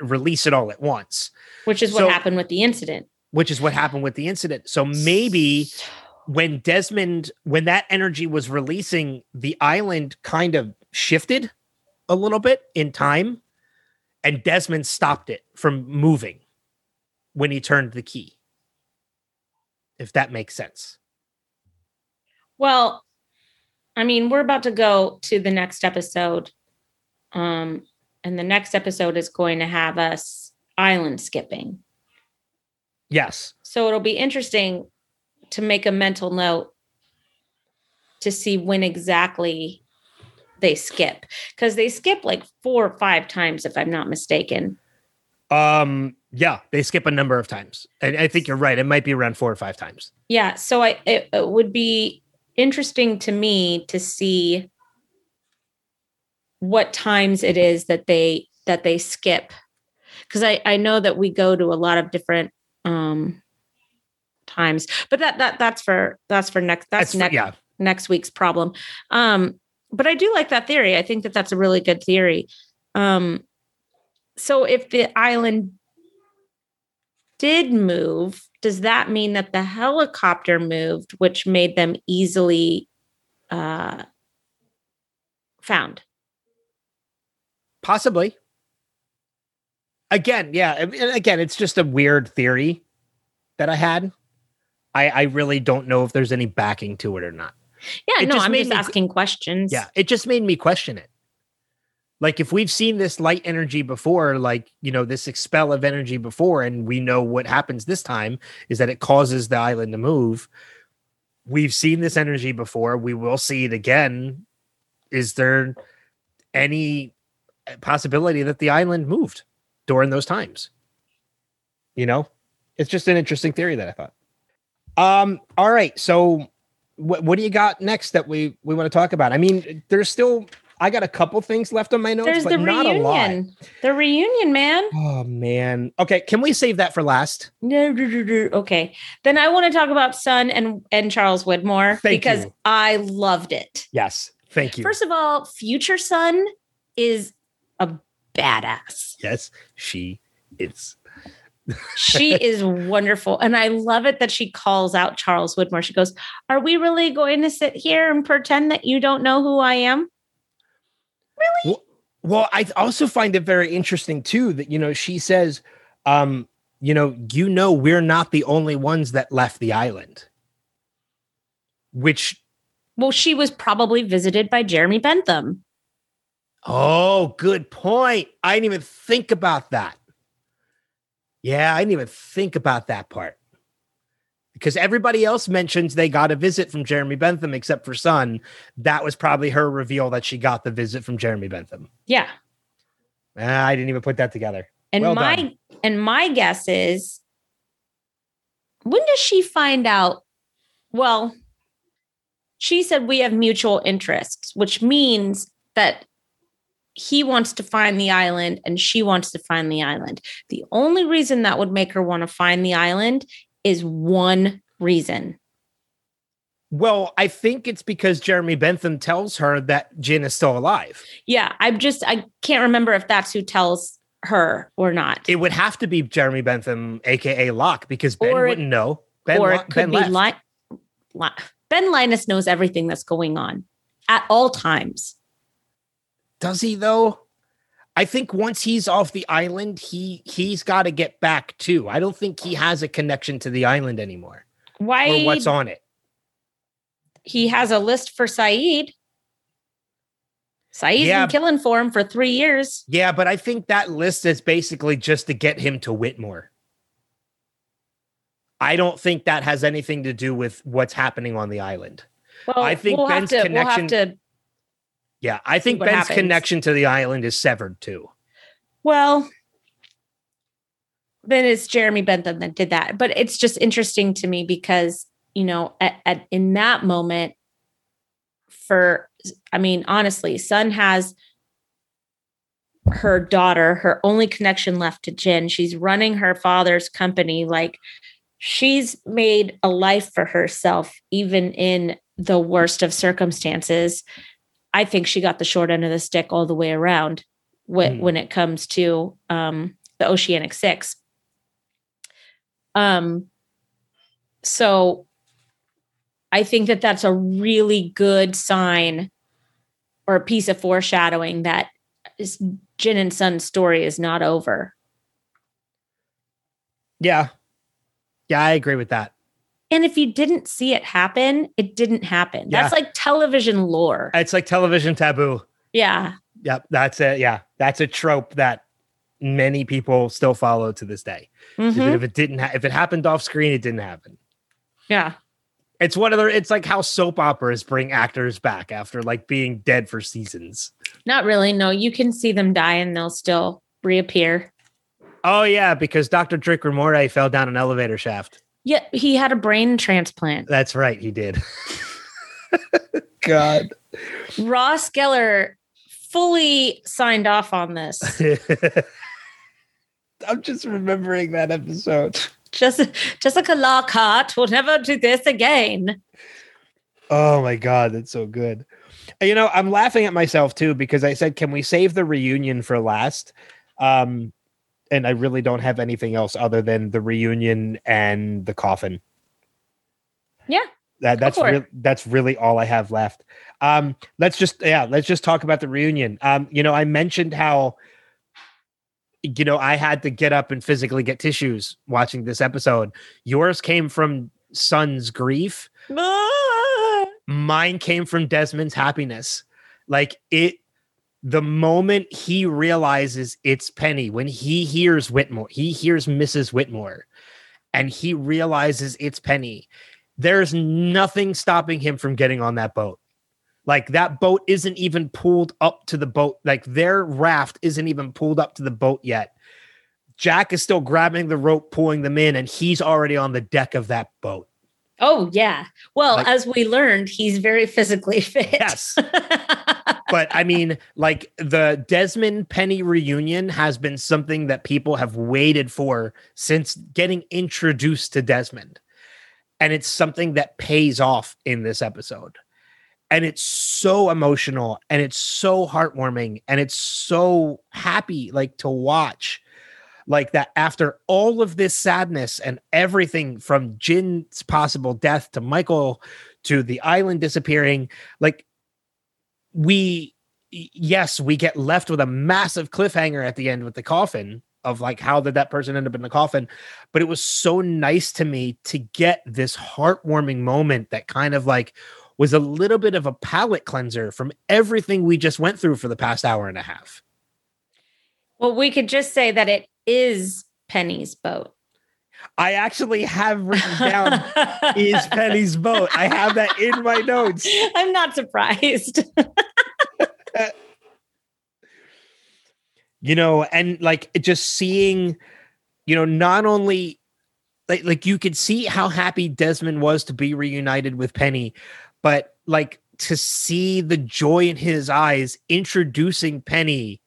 release it all at once. Which is what happened with the incident. So maybe when Desmond, when that energy was releasing, the island kind of shifted a little bit in time, and Desmond stopped it from moving when he turned the key. If that makes sense. Well, I mean, we're about to go to the next episode. And the next episode is going to have us island skipping. Yes. So it'll be interesting to make a mental note to see when exactly they skip. Because they skip like 4 or 5 times, if I'm not mistaken. Yeah, they skip a number of times. I think you're right. It might be around 4 or 5 times. Yeah. So it would be interesting to me to see what times it is that they skip. Because I know that we go to a lot of different times, but that's for next week's problem. But I do like that theory. I think that that's a really good theory. So if the island did move, does that mean that the helicopter moved, which made them easily found? Possibly. Again, yeah. Again, it's just a weird theory that I had. I really don't know if there's any backing to it or not. Yeah, no, I'm just asking questions. Yeah, it just made me question it. Like, if we've seen this light energy before, like, you know, this expel of energy before, and we know what happens this time is that it causes the island to move. We've seen this energy before. We will see it again. Is there any possibility that the island moved during those times? You know, it's just an interesting theory that I thought. All right. So what do you got next that we want to talk about? I mean, there's still, I got a couple things left on my notes, but not a lot. The reunion, man. Oh man. Okay. Can we save that for last? No. Okay. Then I want to talk about Sun and Charles Widmore because I loved it. Yes. Thank you. First of all, future Sun is a badass. Yes, she is. She is wonderful. And I love it that she calls out Charles Widmore. She goes, "Are we really going to sit here and pretend that you don't know who I am?" Really? Well, I also find it very interesting, too, that, you know, she says, you know, we're not the only ones that left the island. Which. Well, she was probably visited by Jeremy Bentham. Oh, good point. I didn't even think about that. Yeah, I didn't even think about that part. Because everybody else mentions they got a visit from Jeremy Bentham except for Sun. That was probably her reveal that she got the visit from Jeremy Bentham. Yeah. I didn't even put that together. And well my guess is, when does she find out? Well, she said we have mutual interests, which means that he wants to find the island and she wants to find the island. The only reason that would make her want to find the island is one reason. Well, I think it's because Jeremy Bentham tells her that Jin is still alive. Yeah, I can't remember if that's who tells her or not. It would have to be Jeremy Bentham, aka Locke, because Ben wouldn't know. Ben Linus knows everything that's going on at all times. Does he though? I think once he's off the island, he's got to get back too. I don't think he has a connection to the island anymore. Why? Or what's on it? He has a list for Saeed. Saeed's been killing for him for 3 years. Yeah, but I think that list is basically just to get him to Whitmore. I don't think that has anything to do with what's happening on the island. Well, I think Ben's connection to the island is severed too. Well, then it's Jeremy Bentham that did that. But it's just interesting to me because, you know, in that moment, honestly, Sun has her daughter, her only connection left to Jin. She's running her father's company. Like, she's made a life for herself, even in the worst of circumstances. I think she got the short end of the stick all the way around when it comes to the Oceanic Six. So I think that that's a really good sign or a piece of foreshadowing that Jin and Sun's story is not over. Yeah. Yeah, I agree with that. And if you didn't see it happen, it didn't happen. Yeah. That's like television lore. It's like television taboo. Yeah. Yep. That's it. Yeah. That's a trope that many people still follow to this day. Mm-hmm. If it happened off screen, it didn't happen. Yeah. It's it's like how soap operas bring actors back after like being dead for seasons. Not really. No, you can see them die and they'll still reappear. Oh yeah. Because Dr. Drake Ramore fell down an elevator shaft. Yeah. He had a brain transplant. That's right. He did. God. Ross Geller fully signed off on this. I'm just remembering that episode. Jessica Lockhart will never do this again. Oh my God, that's so good. You know, I'm laughing at myself too because I said, "Can we save the reunion for last?" And I really don't have anything else other than the reunion and the coffin. Yeah, that's really all I have left. Let's just talk about the reunion. You know, I mentioned how, you know, I had to get up and physically get tissues watching this episode. Yours came from Sun's grief. Mine came from Desmond's happiness. Like the moment he realizes it's Penny, when he hears Whitmore, he hears Mrs. Whitmore, and he realizes it's Penny, there's nothing stopping him from getting on that boat. Like, that boat isn't even pulled up to the boat. Like, their raft isn't even pulled up to the boat yet. Jack is still grabbing the rope, pulling them in, and he's already on the deck of that boat. Oh, yeah. Well, like, as we learned, he's very physically fit. Yes. But, I mean, like, the Desmond-Penny reunion has been something that people have waited for since getting introduced to Desmond. And it's something that pays off in this episode. And it's so emotional and it's so heartwarming and it's so happy, like, to watch, like, that after all of this sadness and everything from Jin's possible death to Michael to the island disappearing, like, we get left with a massive cliffhanger at the end with the coffin of, like, how did that person end up in the coffin? But it was so nice to me to get this heartwarming moment that kind of, like, was a little bit of a palate cleanser from everything we just went through for the past hour and a half. Well, we could just say that it is Penny's boat. I actually have written down is Penny's boat. I have that in my notes. I'm not surprised. You know, and, like, just seeing, you know, not only like you could see how happy Desmond was to be reunited with Penny, but, like, to see the joy in his eyes introducing Penny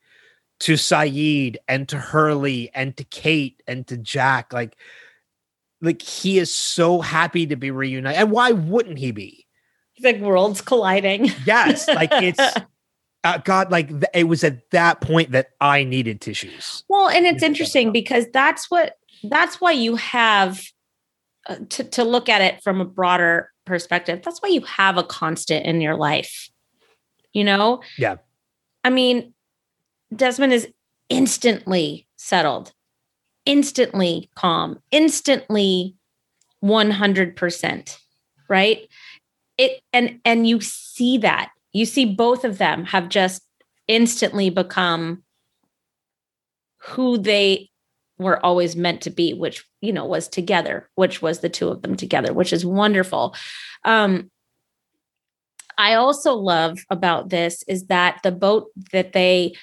to Saeed and to Hurley and to Kate and to Jack, like he is so happy to be reunited. And why wouldn't he be? He's like, worlds colliding. Yes. Like, it's God, like it was at that point that I needed tissues. Well, and it's interesting because that's why you have to look at it from a broader perspective. That's why you have a constant in your life, you know? Yeah. I mean, Desmond is instantly settled, instantly calm, instantly 100%, right? It and you see that. You see both of them have just instantly become who they were always meant to be, which, you know, was together, which was the two of them together, which is wonderful. I also love about this is that the boat that they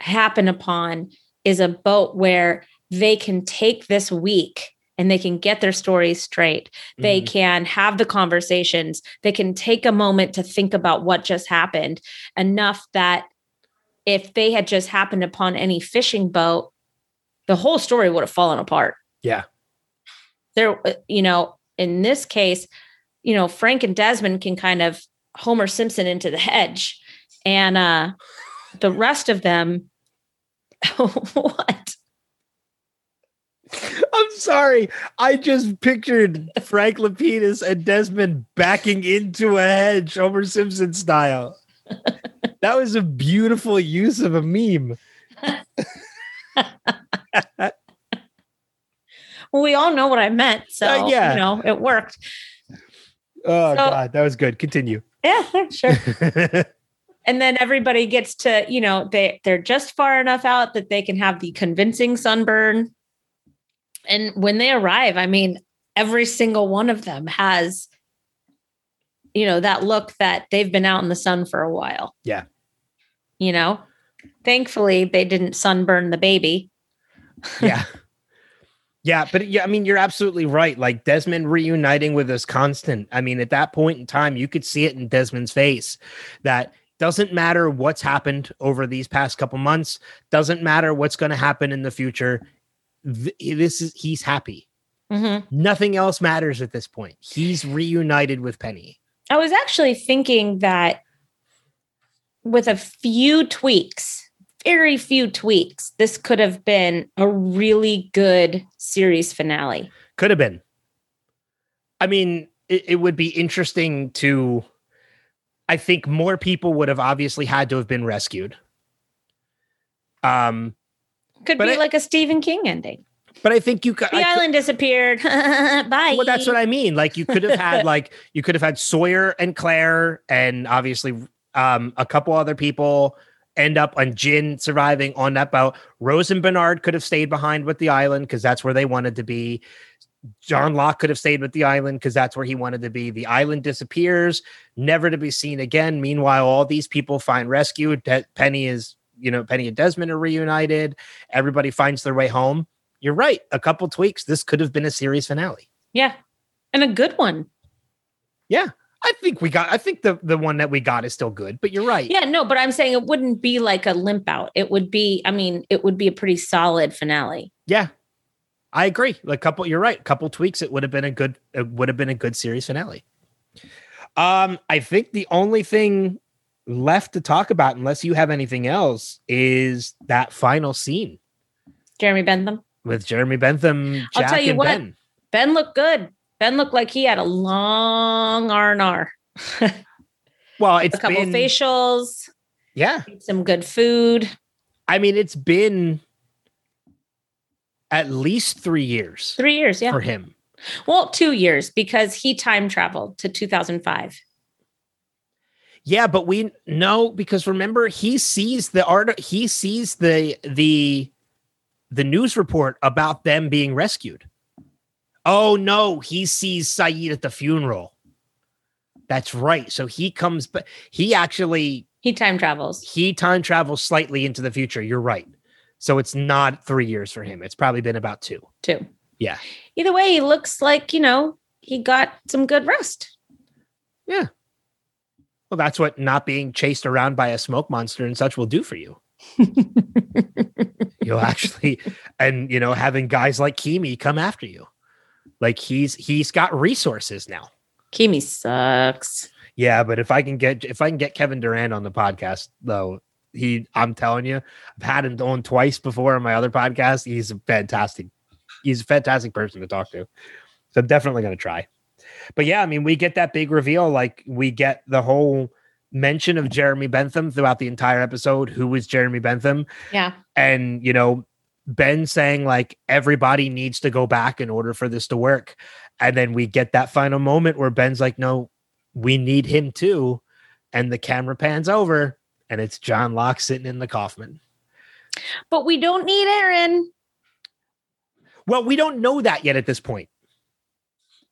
happen upon is a boat where they can take this week and they can get their stories straight. They mm-hmm. can have the conversations. They can take a moment to think about what just happened enough that if they had just happened upon any fishing boat, the whole story would have fallen apart. Yeah. There, you know, in this case, you know, Frank and Desmond can kind of Homer Simpson into the hedge, and the rest of them, what? I'm sorry. I just pictured Frank Lapidus and Desmond backing into a hedge, Homer Simpson style. That was a beautiful use of a meme. Well, we all know what I meant, so yeah. You know, it worked. Oh, so, God, that was good. Continue. Yeah, sure. And then everybody gets to, you know, they're just far enough out that they can have the convincing sunburn. And when they arrive, I mean, every single one of them has, you know, that look that they've been out in the sun for a while. Yeah. You know, thankfully they didn't sunburn the baby. Yeah. Yeah. But yeah, I mean, you're absolutely right. Like Desmond reuniting with his constant. I mean, at that point in time, you could see it in Desmond's face that doesn't matter what's happened over these past couple months. Doesn't matter what's going to happen in the future. This is, he's happy. Mm-hmm. Nothing else matters at this point. He's reunited with Penny. I was actually thinking that with a few tweaks, very few tweaks, this could have been a really good series finale. Could have been. I mean, it would be interesting to, I think more people would have obviously had to have been rescued. Could but be like a Stephen King ending. But I think you could. The island disappeared. Bye. Well, that's what I mean. Like you could have had you could have had Sawyer and Claire and obviously a couple other people end up on Jin surviving on that boat. Rose and Bernard could have stayed behind with the island because that's where they wanted to be. John Locke could have stayed with the island because that's where he wanted to be. The island disappears, never to be seen again. Meanwhile, all these people find rescue. Penny is... You know, Penny and Desmond are reunited. Everybody finds their way home. You're right. A couple tweaks. This could have been a series finale. Yeah. And a good one. Yeah. I think the one that we got is still good, but you're right. Yeah, no, but I'm saying it wouldn't be like a limp out. It would be, I mean, it would be a pretty solid finale. Yeah. I agree. You're right. A couple tweaks. It would have been a good series finale. I think the only thing left to talk about, unless you have anything else, is that final scene. Jeremy Bentham. Jack, I'll tell you, and what, Ben looked good. Ben looked like he had a long R&R. Well, it's a couple facials. Yeah. Some good food. I mean, it's been at least 3 years. 3 years, yeah. For him. Well, 2 years, because he time traveled to 2005. Yeah, but we know, because remember, he sees the art. He sees the news report about them being rescued. Oh no, he sees Saeed at the funeral. That's right. So he comes, but he time travels. He time travels slightly into the future. You're right. So it's not 3 years for him. It's probably been about two. Two. Yeah. Either way, he looks like, you know, he got some good rest. Yeah. Well, that's what not being chased around by a smoke monster and such will do for you. You'll actually, and you know, having guys like Kimi come after you, like he's got resources now. Kimi sucks. Yeah, but if I can get Kevin Durant on the podcast though, I'm telling you, I've had him on twice before on my other podcast. He's a fantastic person to talk to. So I'm definitely going to try. But yeah, I mean, we get that big reveal. Like, we get the whole mention of Jeremy Bentham throughout the entire episode. Who was Jeremy Bentham? Yeah. And, you know, Ben saying like, everybody needs to go back in order for this to work. And then we get that final moment where Ben's like, no, we need him too. And the camera pans over and it's John Locke sitting in the coffin. But we don't need Aaron. Well, we don't know that yet at this point,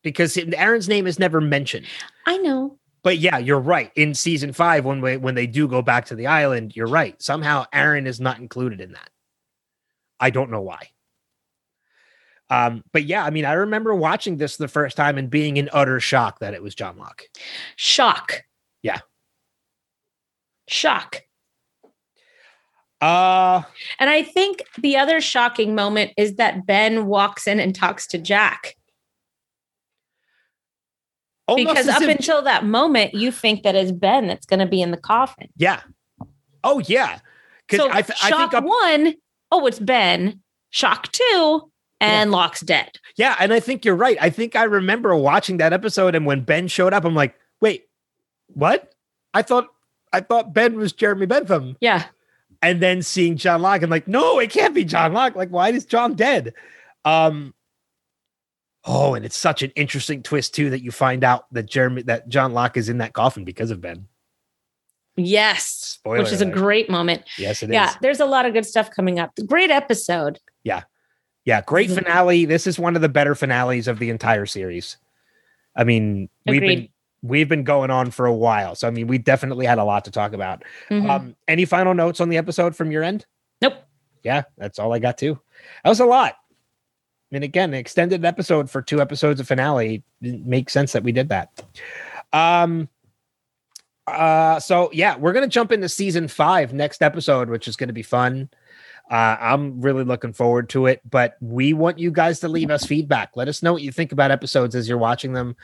because Aaron's name is never mentioned. I know. But yeah, you're right. In season 5, when they do go back to the island, you're right. Somehow Aaron is not included in that. I don't know why. But yeah, I mean, I remember watching this the first time and being in utter shock that it was John Locke. Shock. Yeah. Shock. And I think the other shocking moment is that Ben walks in and talks to Jack. Because up until that moment, you think that it's Ben that's going to be in the coffin. Yeah. Oh, yeah. So shock one, it's Ben. Shock 2, and yeah. Locke's dead. Yeah, and I think you're right. I think I remember watching that episode, and when Ben showed up, I'm like, wait, what? I thought Ben was Jeremy Bentham. Yeah. And then seeing John Locke, I'm like, no, it can't be John Locke. Like, why is John dead? Oh, and it's such an interesting twist too that you find out that John Locke is in that coffin because of Ben. Yes, spoiler which is alert. A great moment. Yes, it is. Yeah, there's a lot of good stuff coming up. Great episode. Yeah, great finale. This is one of the better finales of the entire series. I mean, we've been going on for a while, so I mean, we definitely had a lot to talk about. Mm-hmm. Any final notes on the episode from your end? Nope. Yeah, that's all I got too. That was a lot. And again, an extended episode for 2 episodes of finale. It makes sense that we did that. So yeah, we're going to jump into season 5 next episode, which is going to be fun. I'm really looking forward to it, but we want you guys to leave us feedback. Let us know what you think about episodes as you're watching them,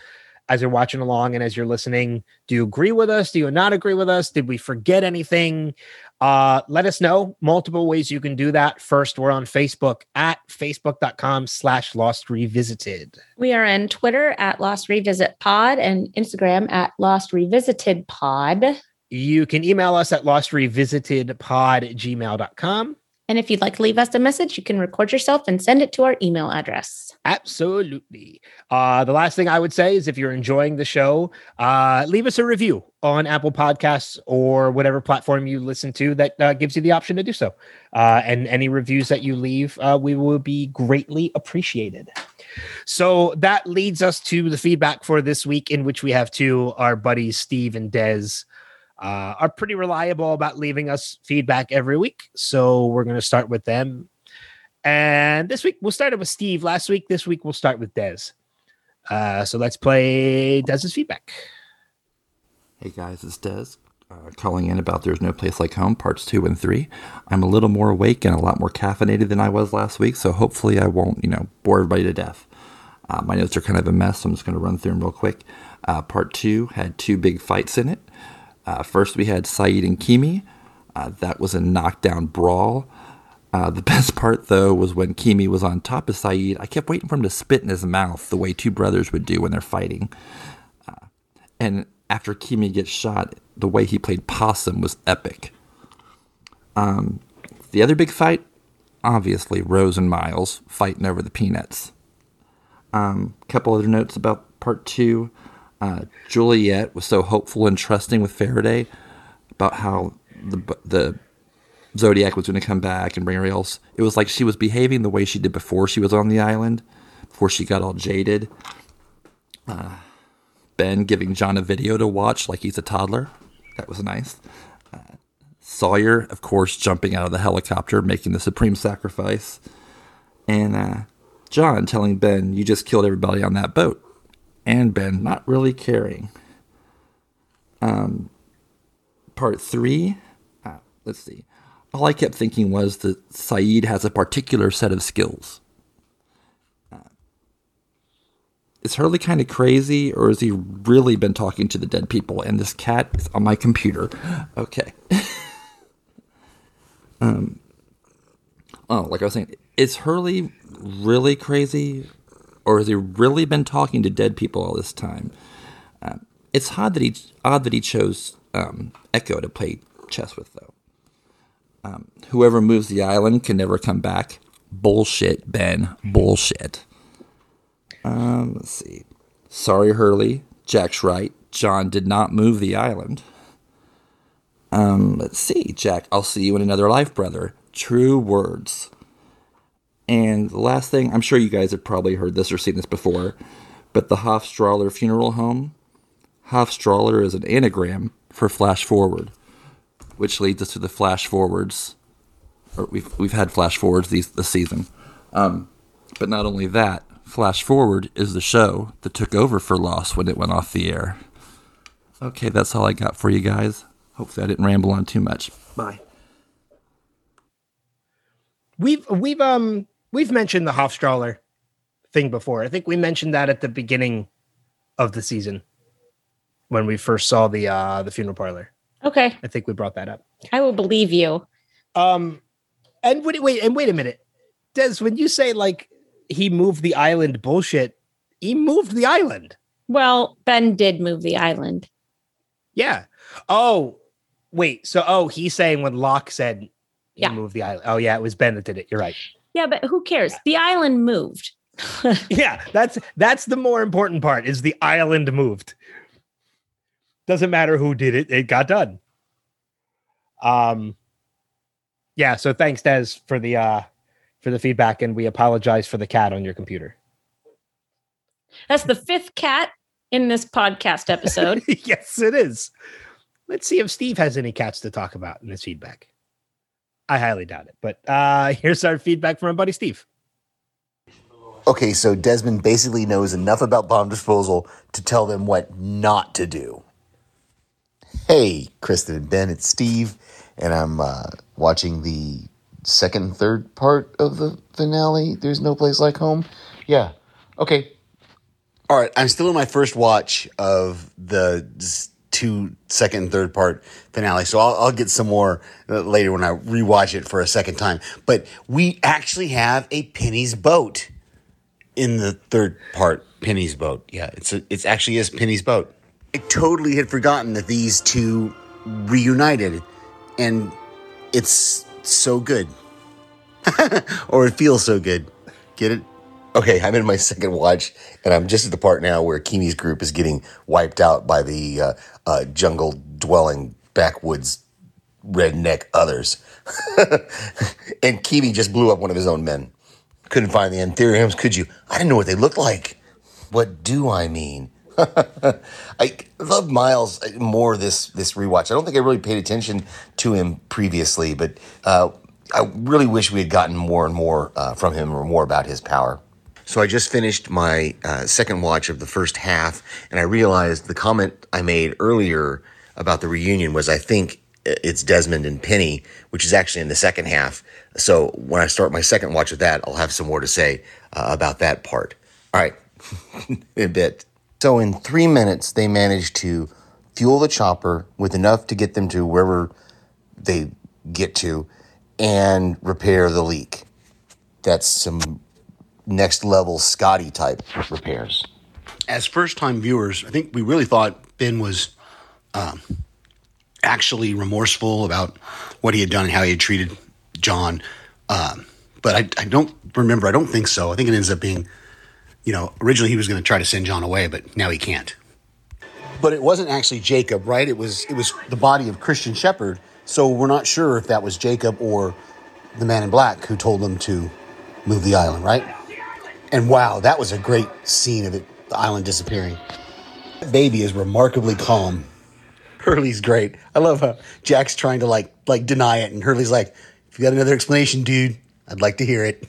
as you're watching along and as you're listening. Do you agree with us? Do you not agree with us? Did we forget anything? Let us know. Multiple ways you can do that. First, we're on Facebook at facebook.com/Lost Revisited. We are on Twitter at Lost Revisit Pod and Instagram at Lost Revisited Pod. You can email us at lostrevisitedpod@gmail.com. And if you'd like to leave us a message, you can record yourself and send it to our email address. Absolutely. The last thing I would say is if you're enjoying the show, leave us a review on Apple Podcasts or whatever platform you listen to that gives you the option to do so. And any reviews that you leave, we will be greatly appreciated. So that leads us to the feedback for this week, in which we have 2, our buddies Steve and Dez. Are pretty reliable about leaving us feedback every week. So we're going to start with them. And this week, we'll start it with Steve. Last week, this week, we'll start with Dez. So let's play Dez's feedback. Hey guys, it's Dez calling in about There's No Place Like Home, parts 2 and 3. I'm a little more awake and a lot more caffeinated than I was last week. So hopefully I won't, bore everybody to death. My notes are kind of a mess. So I'm just going to run through them real quick. Part 2 had 2 big fights in it. First, we had Saeed and Kimi. That was a knockdown brawl. The best part, though, was when Kimi was on top of Saeed. I kept waiting for him to spit in his mouth the way 2 brothers would do when they're fighting. And after Kimi gets shot, the way he played possum was epic. The other big fight, obviously, Rose and Miles fighting over the peanuts. Couple other notes about part 2. Juliet was so hopeful and trusting with Faraday about how the Zodiac was going to come back and bring her else. It was like she was behaving the way she did before she was on the island, before she got all jaded. Ben giving John a video to watch like he's a toddler. That was nice. Sawyer, of course, jumping out of the helicopter, making the supreme sacrifice. And John telling Ben, you just killed everybody on that boat. And Ben not really caring. Part 3. Let's see. All I kept thinking was that Saeed has a particular set of skills. is Hurley kind of crazy, or has he really been talking to the dead people? And this cat is on my computer. Okay. Like I was saying, is Hurley really crazy, or has he really been talking to dead people all this time? It's odd that he chose Echo to play chess with, though. Whoever moves the island can never come back. Bullshit, Ben. Bullshit. Let's see. Sorry, Hurley. Jack's right. John did not move the island. Let's see. Jack, I'll see you in another life, brother. True words. And the last thing, I'm sure you guys have probably heard this or seen this before, but the Hoffs/Drawlar funeral home. Hoffs/Drawlar is an anagram for flash forward, which leads us to the flash forwards. Or we've had flash forwards this season. But not only that, Flash Forward is the show that took over for Lost when it went off the air. Okay, that's all I got for you guys. Hopefully I didn't ramble on too much. Bye. We've mentioned the Hoffs/Drawlar thing before. I think we mentioned that at the beginning of the season when we first saw the funeral parlor. Okay. I think we brought that up. I will believe you. And wait a minute. Des, when you say like he moved the island bullshit, he moved the island. Well, Ben did move the island. Yeah. Oh, wait. So, he's saying when Locke said he moved the island. Oh, yeah, it was Ben that did it. You're right. Yeah, but who cares? Yeah. The island moved. Yeah, that's the more important part is the island moved. Doesn't matter who did it. It got done. Yeah, so thanks, Des, for the feedback, and we apologize for the cat on your computer. That's the fifth cat in this podcast episode. Yes, it is. Let's see if Steve has any cats to talk about in this feedback. I highly doubt it, but here's our feedback from our buddy Steve. Okay, so Desmond basically knows enough about bomb disposal to tell them what not to do. Hey, Kristen and Ben, it's Steve. And I'm watching the second and third part of the finale, There's No Place Like Home. Yeah. Okay. All right. I'm still in my first watch of the two second and third part finale. So I'll get some more later when I rewatch it for a second time. But we actually have a Penny's boat in the third part. Penny's boat. Yeah. It's actually is Penny's boat. I totally had forgotten that these two reunited. And it's so good. Or it feels so good. Get it? Okay, I'm in my second watch, and I'm just at the part now where Kimi's group is getting wiped out by the jungle-dwelling, backwoods, redneck others. And Kimi just blew up one of his own men. Couldn't find the anthuriums, could you? I didn't know what they looked like. What do I mean? I love Miles more this rewatch. I don't think I really paid attention to him previously, but I really wish we had gotten more and more from him or more about his power. So I just finished my second watch of the first half, and I realized the comment I made earlier about the reunion was I think it's Desmond and Penny, which is actually in the second half. So when I start my second watch of that, I'll have some more to say about that part. All right, a bit. So in 3 minutes, they managed to fuel the chopper with enough to get them to wherever they get to and repair the leak. That's some next level Scotty type repairs. As first time viewers, I think we really thought Ben was actually remorseful about what he had done and how he had treated John. But I don't remember. I don't think so. I think it ends up being... You know, originally he was going to try to send John away, but now he can't. But it wasn't actually Jacob, right? It was the body of Christian Shepherd. So we're not sure if that was Jacob or the man in black who told them to move the island, right? And wow, that was a great scene of it, the island disappearing. That baby is remarkably calm. Hurley's great. I love how Jack's trying to like deny it, and Hurley's like, "If you got another explanation, dude, I'd like to hear it."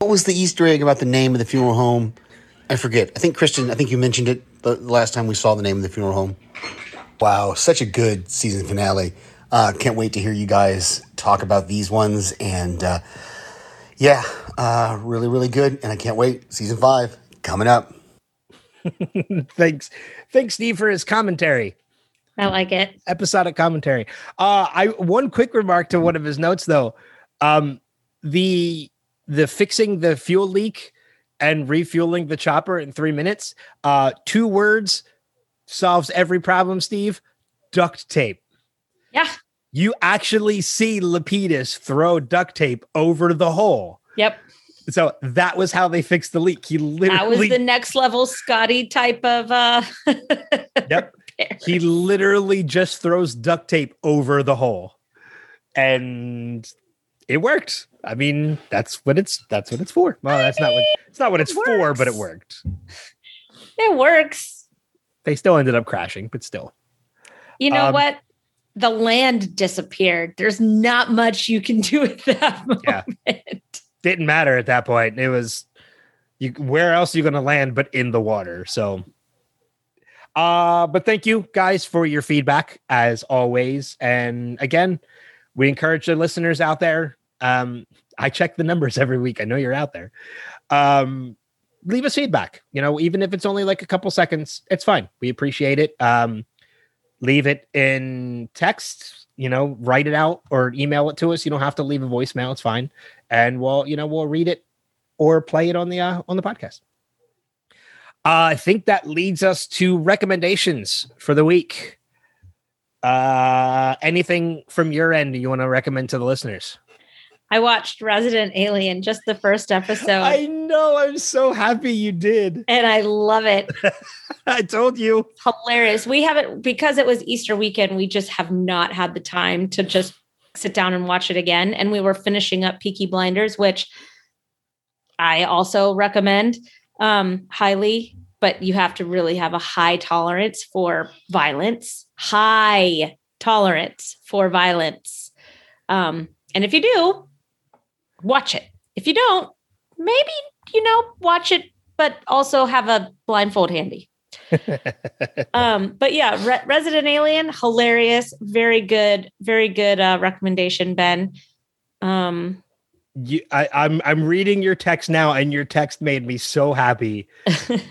What was the Easter egg about the name of the funeral home? I forget. I think, Kristen, you mentioned it the last time we saw the name of the funeral home. Wow, such a good season finale. Can't wait to hear you guys talk about these ones. And, really, really good. And I can't wait. Season 5 coming up. Thanks, Steve, for his commentary. I like it. Episodic commentary. One quick remark to one of his notes, though. The fixing the fuel leak and refueling the chopper in 3 minutes. 2 words solves every problem, Steve. Duct tape. Yeah. You actually see Lapidus throw duct tape over the hole. Yep. So that was how they fixed the leak. That was the next level Scotty type of Yep. repair. He literally just throws duct tape over the hole. And it worked. I mean, that's what it's for. Well, it's not what it's for, but it worked. It works. They still ended up crashing, but still. You know what? The land disappeared. There's not much you can do at that moment. Yeah. Didn't matter at that point. It was where else are you going to land but in the water? So, but thank you guys for your feedback as always. And again, we encourage the listeners out there. I check the numbers every week. I know you're out there. Leave us feedback. You know, even if it's only like a couple seconds, it's fine. We appreciate it. Leave it in text, you know, write it out or email it to us. You don't have to leave a voicemail. It's fine. And we'll read it or play it on the podcast. I think that leads us to recommendations for the week. Anything from your end you want to recommend to the listeners? I watched Resident Alien, just the first episode. I know. I'm so happy you did. And I love it. I told you. Hilarious. We haven't, because it was Easter weekend, we just have not had the time to just sit down and watch it again. And we were finishing up Peaky Blinders, which I also recommend highly, but you have to really have a high tolerance for violence. High tolerance for violence. And if you do, watch it. If you don't, maybe, watch it, but also have a blindfold handy. But yeah, Resident Alien, hilarious. Very good recommendation, Ben. I'm reading your text now, and your text made me so happy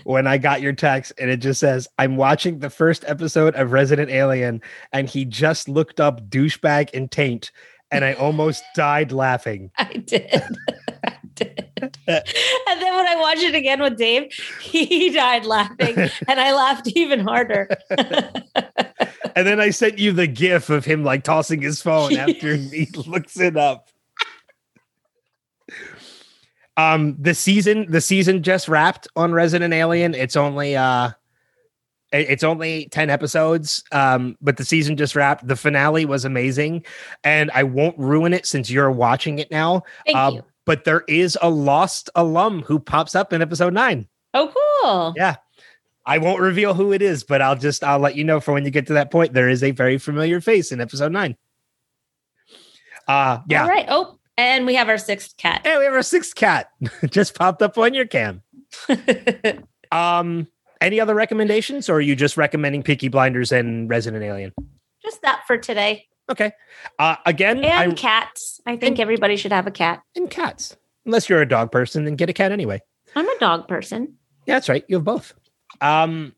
when I got your text, and it just says, I'm watching the first episode of Resident Alien, and he just looked up douchebag and taint. And I almost died laughing. I did. And then when I watched it again with Dave, he died laughing. And I laughed even harder. And then I sent you the GIF of him like tossing his phone after he looks it up. The season just wrapped on Resident Alien. It's only... It's only 10 episodes, but the season just wrapped. The finale was amazing, and I won't ruin it since you're watching it now. Thank you. But there is a Lost alum who pops up in episode 9. Oh, cool. Yeah. I won't reveal who it is, but I'll let you know for when you get to that point. There is a very familiar face in episode 9. Yeah. All right. Oh, and we have our 6th cat. Hey, we have our 6th cat. Just popped up on your cam. Any other recommendations, or are you just recommending Peaky Blinders and Resident Alien? Just that for today. Okay. Again, and cats. I think everybody should have a cat. And cats. Unless you're a dog person, then get a cat anyway. I'm a dog person. Yeah, that's right. You have both. I'm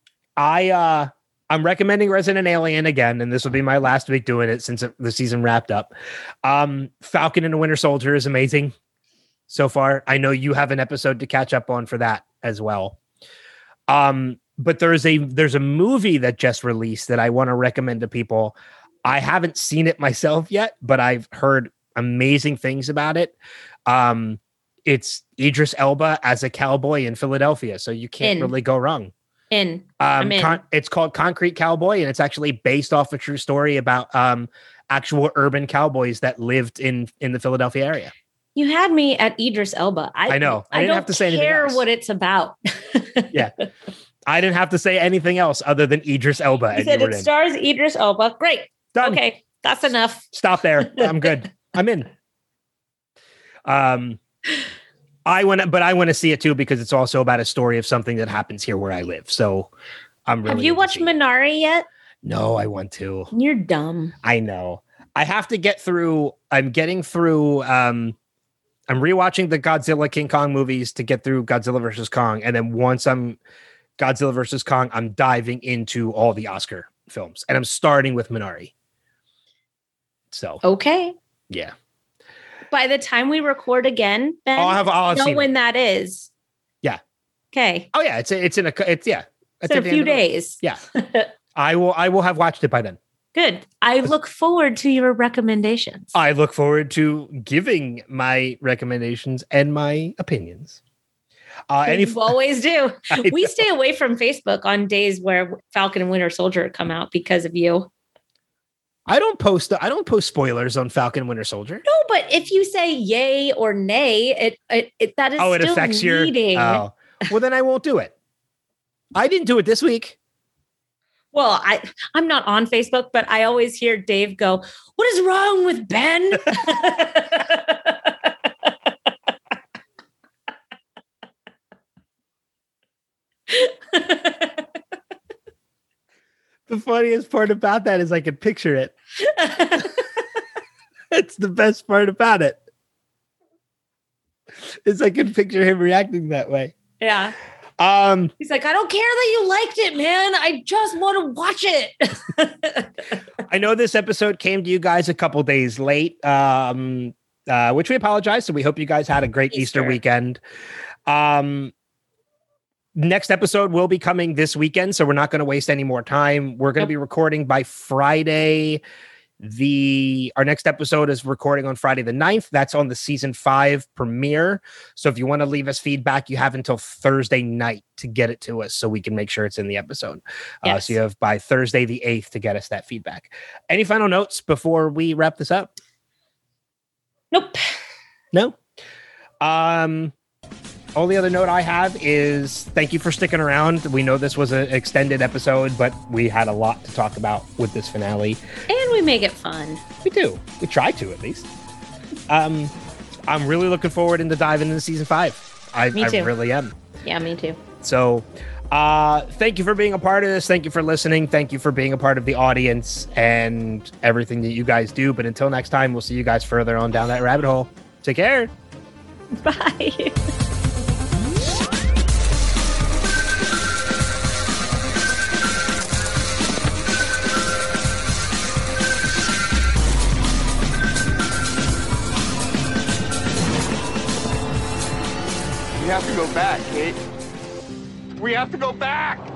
recommending Resident Alien again, and this will be my last week doing it since the season wrapped up. Falcon and the Winter Soldier is amazing so far. I know you have an episode to catch up on for that as well. But there's a movie that just released that I want to recommend to people. I haven't seen it myself yet, but I've heard amazing things about it. It's Idris Elba as a cowboy in Philadelphia, so you can't really go wrong. It's called Concrete Cowboy, and it's actually based off a true story about actual urban cowboys that lived in the Philadelphia area. You had me at Idris Elba. I know. I didn't have to say anything else. I don't care what it's about. Yeah. I didn't have to say anything else other than Idris Elba. You said it stars Idris Elba. Great. Done. Okay. That's enough. Stop there. I'm good. I'm in. I want to see it too, because it's also about a story of something that happens here where I live. So I'm really... Have you watched Minari yet? No, I want to. You're dumb. I know. I have to get through... I'm rewatching the Godzilla King Kong movies to get through Godzilla versus Kong. And then once I'm Godzilla versus Kong, I'm diving into all the Oscar films, and I'm starting with Minari. So okay, yeah. By the time we record again, Ben, I'll know when that is. Yeah. Okay. Oh yeah, it's in a few days. Yeah. I will have watched it by then. Good. I look forward to your recommendations. I look forward to giving my recommendations and my opinions. You always do. We stay away from Facebook on days where Falcon and Winter Soldier come out because of you. I don't post spoilers on Falcon and Winter Soldier. No, but if you say yay or nay, it affects leading. Well, then I won't do it. I didn't do it this week. Well, I'm not on Facebook, but I always hear Dave go, "What is wrong with Ben?" The funniest part about that is I can picture it. That's the best part about it. Is I can picture him reacting that way. Yeah. He's like, I don't care that you liked it, man. I just want to watch it. I know this episode came to you guys a couple days late, which we apologize. So we hope you guys had a great Easter weekend. Next episode will be coming this weekend, so we're not going to waste any more time. We're going to be recording by Friday. Our next episode is recording on Friday the 9th. That's on the season 5 premiere. So if you want to leave us feedback, you have until Thursday night to get it to us so we can make sure it's in the episode. Yes. So you have by Thursday the 8th to get us that feedback. Any final notes before we wrap this up? Nope. No? Only other note I have is thank you for sticking around. We know this was an extended episode, but we had a lot to talk about with this finale. And we make it fun. We do. We try to, at least. I'm really looking forward into diving into season 5. I really am. Yeah, me too. So thank you for being a part of this. Thank you for listening. Thank you for being a part of the audience and everything that you guys do. But until next time, we'll see you guys further on down that rabbit hole. Take care. Bye. We have to go back, Kate. We have to go back!